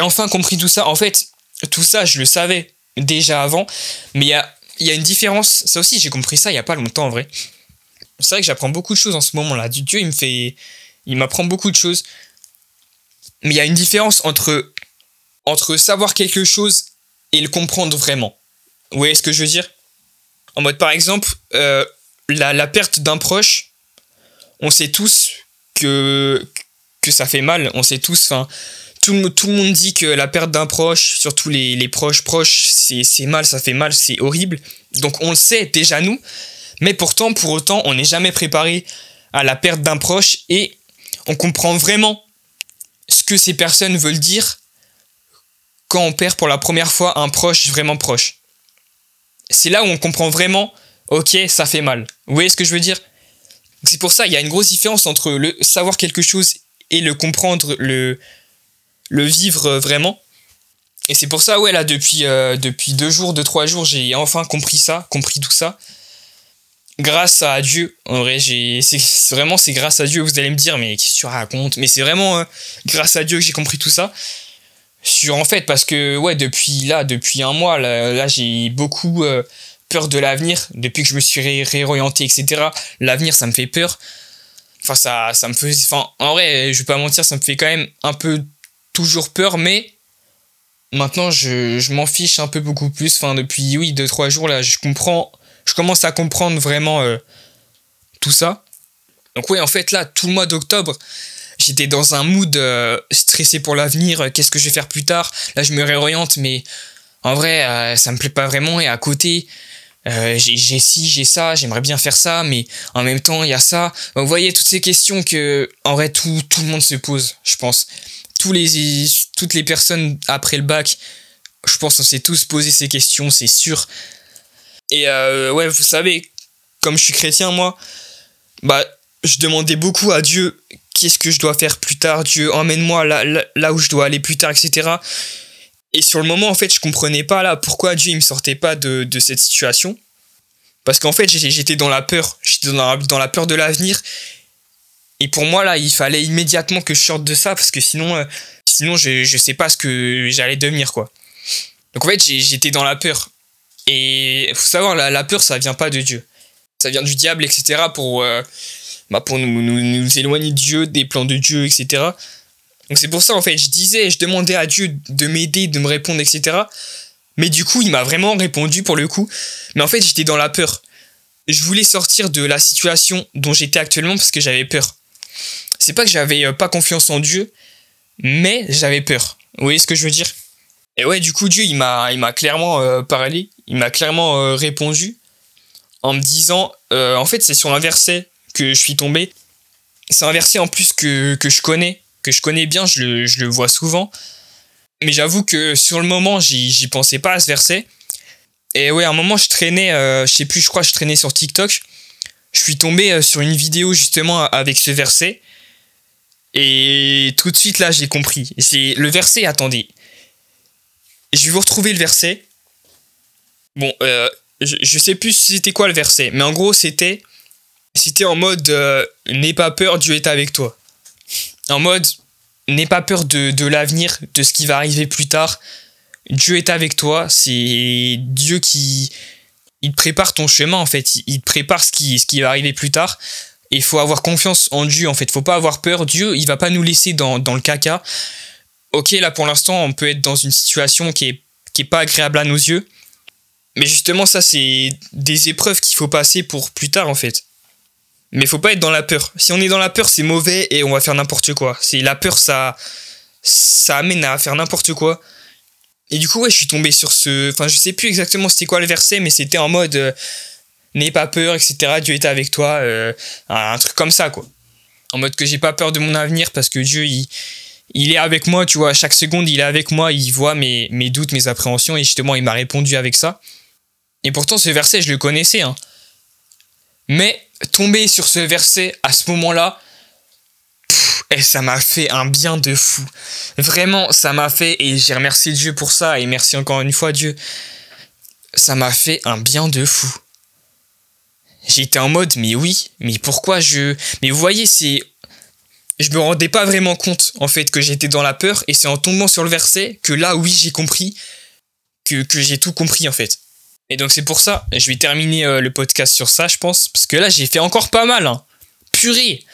enfin compris tout ça. En fait, tout ça, je le savais déjà avant, mais il y a une différence. Ça aussi, j'ai compris ça il n'y a pas longtemps, en vrai. C'est vrai que j'apprends beaucoup de choses en ce moment-là. Dieu, il m'apprend beaucoup de choses. Mais il y a une différence entre savoir quelque chose et le comprendre vraiment. Vous voyez ce que je veux dire ? En mode, par exemple... La perte d'un proche, on sait tous que ça fait mal, on sait tous, enfin, tout le monde dit que la perte d'un proche, surtout les proches, c'est mal, ça fait mal, c'est horrible, donc on le sait déjà nous, mais pourtant, pour autant, on n'est jamais préparé à la perte d'un proche et on comprend vraiment ce que ces personnes veulent dire quand on perd pour la première fois un proche vraiment proche. C'est là où on comprend vraiment ok, ça fait mal. Vous voyez ce que je veux dire ? C'est pour ça, il y a une grosse différence entre le savoir quelque chose et le comprendre, le vivre vraiment. Et c'est pour ça, ouais, là, depuis 2-3 jours, j'ai enfin compris tout ça. Grâce à Dieu. En vrai, c'est grâce à Dieu. Vous allez me dire, mais qu'est-ce que tu racontes ? Mais c'est vraiment grâce à Dieu que j'ai compris tout ça. En fait, parce que, ouais, depuis un mois, là j'ai beaucoup... peur de l'avenir, depuis que je me suis réorienté, etc. L'avenir, ça me fait peur. Enfin, ça me faisait... Enfin, en vrai, je vais pas mentir, ça me fait quand même un peu toujours peur, mais maintenant, je m'en fiche un peu beaucoup plus. Enfin, depuis, 2-3 jours, là, je commence à comprendre vraiment tout ça. Donc, ouais, en fait, là, tout le mois d'octobre, j'étais dans un mood stressé pour l'avenir, qu'est-ce que je vais faire plus tard, là je me réoriente, mais en vrai ça me plaît pas vraiment, et à côté j'ai ci, j'ai ça, j'aimerais bien faire ça, mais en même temps il y a ça. Vous voyez toutes ces questions que en vrai tout le monde se pose, je pense. Toutes les personnes après le bac, je pense qu'on s'est tous posé ces questions, c'est sûr. Et ouais, vous savez, comme je suis chrétien moi, bah je demandais beaucoup à Dieu, qu'est-ce que je dois faire plus tard, Dieu emmène-moi là où je dois aller plus tard, etc. Et sur le moment, en fait, je comprenais pas là pourquoi Dieu il me sortait pas de cette situation, parce qu'en fait j'étais dans la peur, j'étais dans la peur de l'avenir, et pour moi là il fallait immédiatement que je sorte de ça, parce que sinon je sais pas ce que j'allais devenir, quoi. Donc en fait j'étais dans la peur, et faut savoir la peur ça vient pas de Dieu, ça vient du diable, etc. pour nous éloigner de Dieu, des plans de Dieu, etc. Donc c'est pour ça, en fait, je demandais à Dieu de m'aider, de me répondre, etc. Mais du coup, il m'a vraiment répondu pour le coup. Mais en fait, j'étais dans la peur. Je voulais sortir de la situation dont j'étais actuellement parce que j'avais peur. C'est pas que j'avais pas confiance en Dieu, mais j'avais peur. Vous voyez ce que je veux dire ? Et ouais, du coup, Dieu, il m'a clairement parlé, il m'a clairement répondu en me disant... en fait, c'est sur un verset que je suis tombé. C'est un verset en plus que je connais. Que je connais bien, je le vois souvent. Mais j'avoue que sur le moment, j'y pensais pas à ce verset. Et ouais, à un moment, je traînais, je crois que je traînais sur TikTok. Je suis tombé sur une vidéo justement avec ce verset. Et tout de suite, là, j'ai compris. C'est le verset, attendez. Je vais vous retrouver le verset. Bon, je sais plus c'était quoi le verset. Mais en gros, c'était en mode « N'aie pas peur, Dieu est avec toi ». En mode, n'aie pas peur de l'avenir, de ce qui va arriver plus tard. Dieu est avec toi, c'est Dieu qui te prépare ton chemin, en fait. Il te prépare ce qui va arriver plus tard. Et il faut avoir confiance en Dieu, en fait. Faut pas avoir peur. Dieu, il va pas nous laisser dans le caca. Ok, là, pour l'instant, on peut être dans une situation qui est pas agréable à nos yeux. Mais justement, ça, c'est des épreuves qu'il faut passer pour plus tard, en fait. Mais faut pas être dans la peur. Si on est dans la peur, c'est mauvais et on va faire n'importe quoi. C'est la peur, ça amène à faire n'importe quoi. Et du coup, ouais, je suis tombé sur Enfin, je sais plus exactement c'était quoi le verset, mais c'était en mode n'aie pas peur, etc. Dieu est avec toi, un truc comme ça, quoi. En mode que j'ai pas peur de mon avenir parce que Dieu, il est avec moi, tu vois. Chaque seconde, il est avec moi, il voit mes doutes, mes appréhensions, et justement, il m'a répondu avec ça. Et pourtant, ce verset, je le connaissais, hein. Mais tomber sur ce verset à ce moment-là, ça m'a fait un bien de fou. Vraiment, ça m'a fait, et j'ai remercié Dieu pour ça, et merci encore une fois Dieu. Ça m'a fait un bien de fou. J'étais en mode, mais oui, mais pourquoi Mais vous voyez, je me rendais pas vraiment compte, en fait, que j'étais dans la peur, et c'est en tombant sur le verset que là, oui, j'ai compris, que j'ai tout compris, en fait. Et donc c'est pour ça, je vais terminer le podcast sur ça, je pense, parce que là j'ai fait encore pas mal, hein. Purée.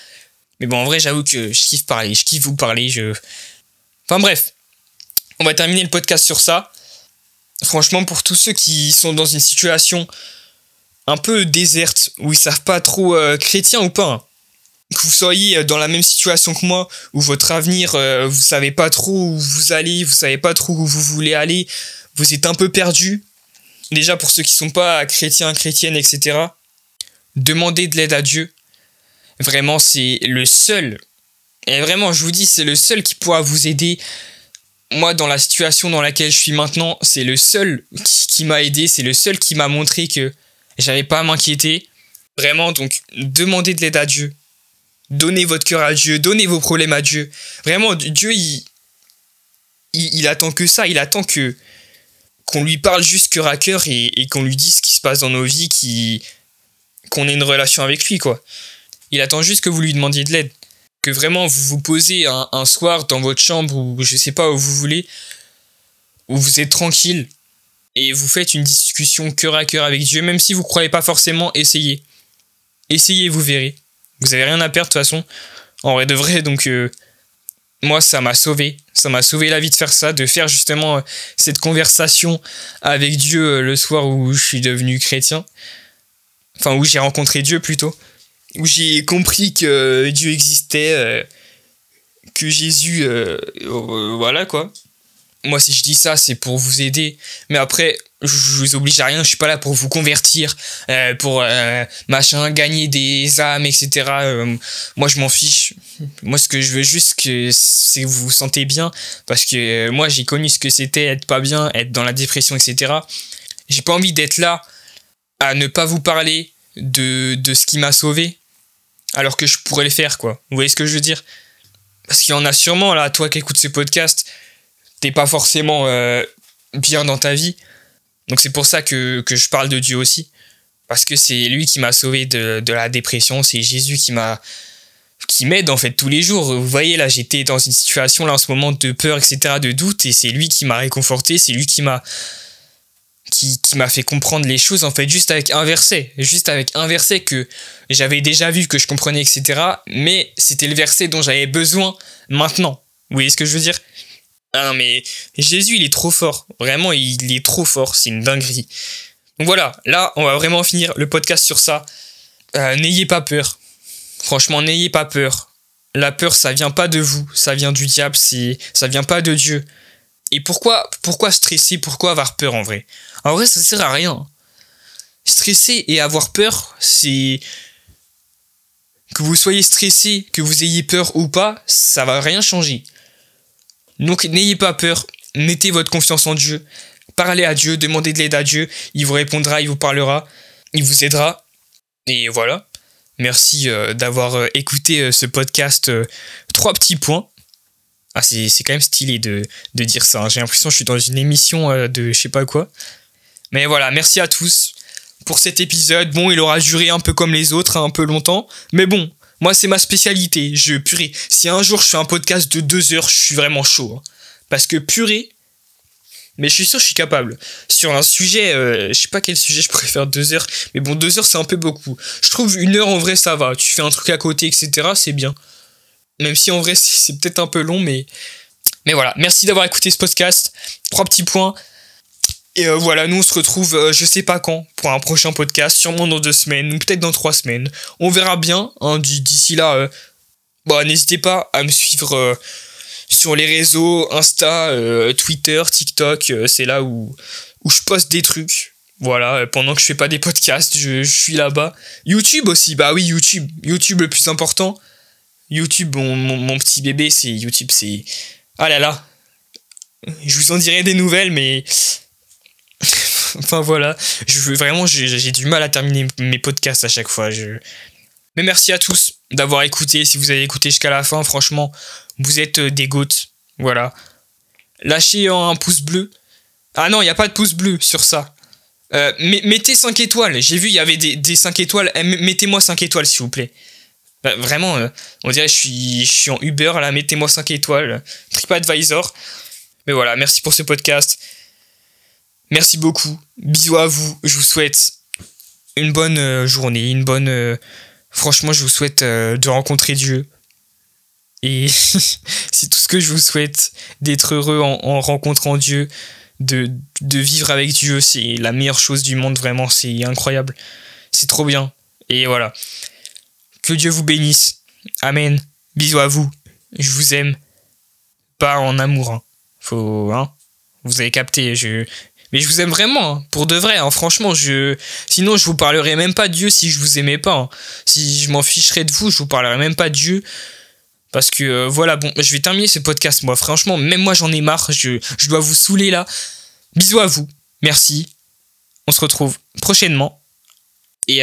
Mais bon, en vrai j'avoue que je kiffe parler, je kiffe vous parler, Enfin bref, on va terminer le podcast sur ça. Franchement, pour tous ceux qui sont dans une situation un peu déserte, où ils savent pas trop chrétien ou pas, hein, que vous soyez dans la même situation que moi, où votre avenir, vous savez pas trop où vous allez, vous savez pas trop où vous voulez aller, vous êtes un peu perdu. Déjà, pour ceux qui sont pas chrétiens, chrétiennes, etc., demandez de l'aide à Dieu. Vraiment, c'est le seul. Et vraiment, je vous dis, c'est le seul qui pourra vous aider. Moi, dans la situation dans laquelle je suis maintenant, c'est le seul qui m'a aidé. C'est le seul qui m'a montré que j'avais pas à m'inquiéter. Vraiment, donc, demandez de l'aide à Dieu. Donnez votre cœur à Dieu. Donnez vos problèmes à Dieu. Vraiment, Dieu, il attend que ça. Il attend que... qu'on lui parle juste cœur à cœur et qu'on lui dise ce qui se passe dans nos vies, qu'on ait une relation avec lui, quoi. Il attend juste que vous lui demandiez de l'aide. Que vraiment vous vous posez un soir dans votre chambre ou je sais pas où vous voulez, où vous êtes tranquille et vous faites une discussion cœur à cœur avec Dieu, même si vous croyez pas forcément, essayez. Essayez, vous verrez. Vous avez rien à perdre de toute façon, en vrai de vrai, donc... Moi, ça m'a sauvé. Ça m'a sauvé la vie de faire ça, de faire justement cette conversation avec Dieu le soir où je suis devenu chrétien. Enfin, où j'ai rencontré Dieu plutôt. Où j'ai compris que Dieu existait, que Jésus, voilà quoi. Moi, si je dis ça, c'est pour vous aider. Mais après, je vous oblige à rien. Je suis pas là pour vous convertir, pour machin, gagner des âmes, etc. Moi, je m'en fiche. Moi, ce que je veux juste, c'est que vous vous sentez bien. Parce que moi, j'ai connu ce que c'était être pas bien, être dans la dépression, etc. J'ai pas envie d'être là à ne pas vous parler de ce qui m'a sauvé. Alors que je pourrais le faire, quoi. Vous voyez ce que je veux dire ? Parce qu'il y en a sûrement, là, toi qui écoutes ce podcast... T'es pas forcément bien dans ta vie. Donc c'est pour ça que je parle de Dieu aussi. Parce que c'est lui qui m'a sauvé de la dépression. C'est Jésus qui m'aide en fait tous les jours. Vous voyez là, j'étais dans une situation là en ce moment de peur, etc., de doute. Et c'est lui qui m'a réconforté. C'est lui qui m'a fait comprendre les choses en fait juste avec un verset. Juste avec un verset que j'avais déjà vu, que je comprenais, etc. Mais c'était le verset dont j'avais besoin maintenant. Vous voyez ce que je veux dire ? Ah non mais Jésus il est trop fort, vraiment il est trop fort, c'est une dinguerie. Donc voilà, là on va vraiment finir le podcast sur ça. N'ayez pas peur, franchement n'ayez pas peur. La peur ça vient pas de vous, ça vient du diable, ça vient pas de Dieu. Et pourquoi stresser, pourquoi avoir peur en vrai ? En vrai ça sert à rien. Stresser et avoir peur c'est... Que vous soyez stressé, que vous ayez peur ou pas, ça va rien changer. Donc n'ayez pas peur, mettez votre confiance en Dieu, parlez à Dieu, demandez de l'aide à Dieu, il vous répondra, il vous parlera, il vous aidera. Et voilà, merci d'avoir écouté ce podcast 3 petits points. Ah c'est quand même stylé de dire ça, hein. J'ai l'impression que je suis dans une émission de je sais pas quoi. Mais voilà, merci à tous pour cet épisode. Bon, il aura duré un peu comme les autres, hein, un peu longtemps, mais bon. Moi, c'est ma spécialité. Purée, si un jour je fais un podcast de 2 heures, je suis vraiment chaud. Hein. Parce que purée, mais je suis sûr que je suis capable. Sur un sujet, je sais pas quel sujet je pourrais faire 2 heures. Mais bon, 2 heures, c'est un peu beaucoup. Je trouve 1 heure, en vrai, ça va. Tu fais un truc à côté, etc., c'est bien. Même si, en vrai, c'est peut-être un peu long, mais voilà. Merci d'avoir écouté ce podcast. 3 petits points. Et voilà, nous on se retrouve je sais pas quand pour un prochain podcast, sûrement dans 2 semaines ou peut-être dans 3 semaines. On verra bien, hein, d'ici là, bah, n'hésitez pas à me suivre sur les réseaux, Insta, Twitter, TikTok, c'est là où je poste des trucs. Voilà, pendant que je fais pas des podcasts, je suis là-bas. YouTube aussi, bah oui, YouTube le plus important. YouTube, mon petit bébé, c'est YouTube, c'est... Ah là là, je vous en dirai des nouvelles, mais... Enfin voilà, j'ai du mal à terminer mes podcasts à chaque fois. Mais merci à tous d'avoir écouté. Si vous avez écouté jusqu'à la fin, franchement, vous êtes des goats. Voilà. Lâchez un pouce bleu. Ah non, il n'y a pas de pouce bleu sur ça. Mettez 5 étoiles. J'ai vu, il y avait des 5 étoiles. Mettez-moi 5 étoiles, s'il vous plaît. Bah, vraiment, on dirait que je suis en Uber. Là, mettez-moi 5 étoiles. TripAdvisor. Mais voilà, merci pour ce podcast. Merci beaucoup, bisous à vous, je vous souhaite une bonne journée, franchement je vous souhaite de rencontrer Dieu, et c'est tout ce que je vous souhaite, d'être heureux en rencontrant Dieu, de vivre avec Dieu, c'est la meilleure chose du monde vraiment, c'est incroyable, c'est trop bien, et voilà, que Dieu vous bénisse, amen, bisous à vous, je vous aime, pas en amour, hein. Faut, hein, vous avez capté, Mais je vous aime vraiment, hein, pour de vrai, hein, franchement, sinon je vous parlerai même pas de Dieu si je vous aimais pas, hein. Si je m'en ficherais de vous, je vous parlerai même pas de Dieu, parce que voilà, bon, je vais terminer ce podcast, moi, franchement, même moi j'en ai marre, je dois vous saouler là, bisous à vous, merci, on se retrouve prochainement, et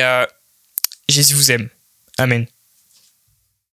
Jésus vous aime, amen.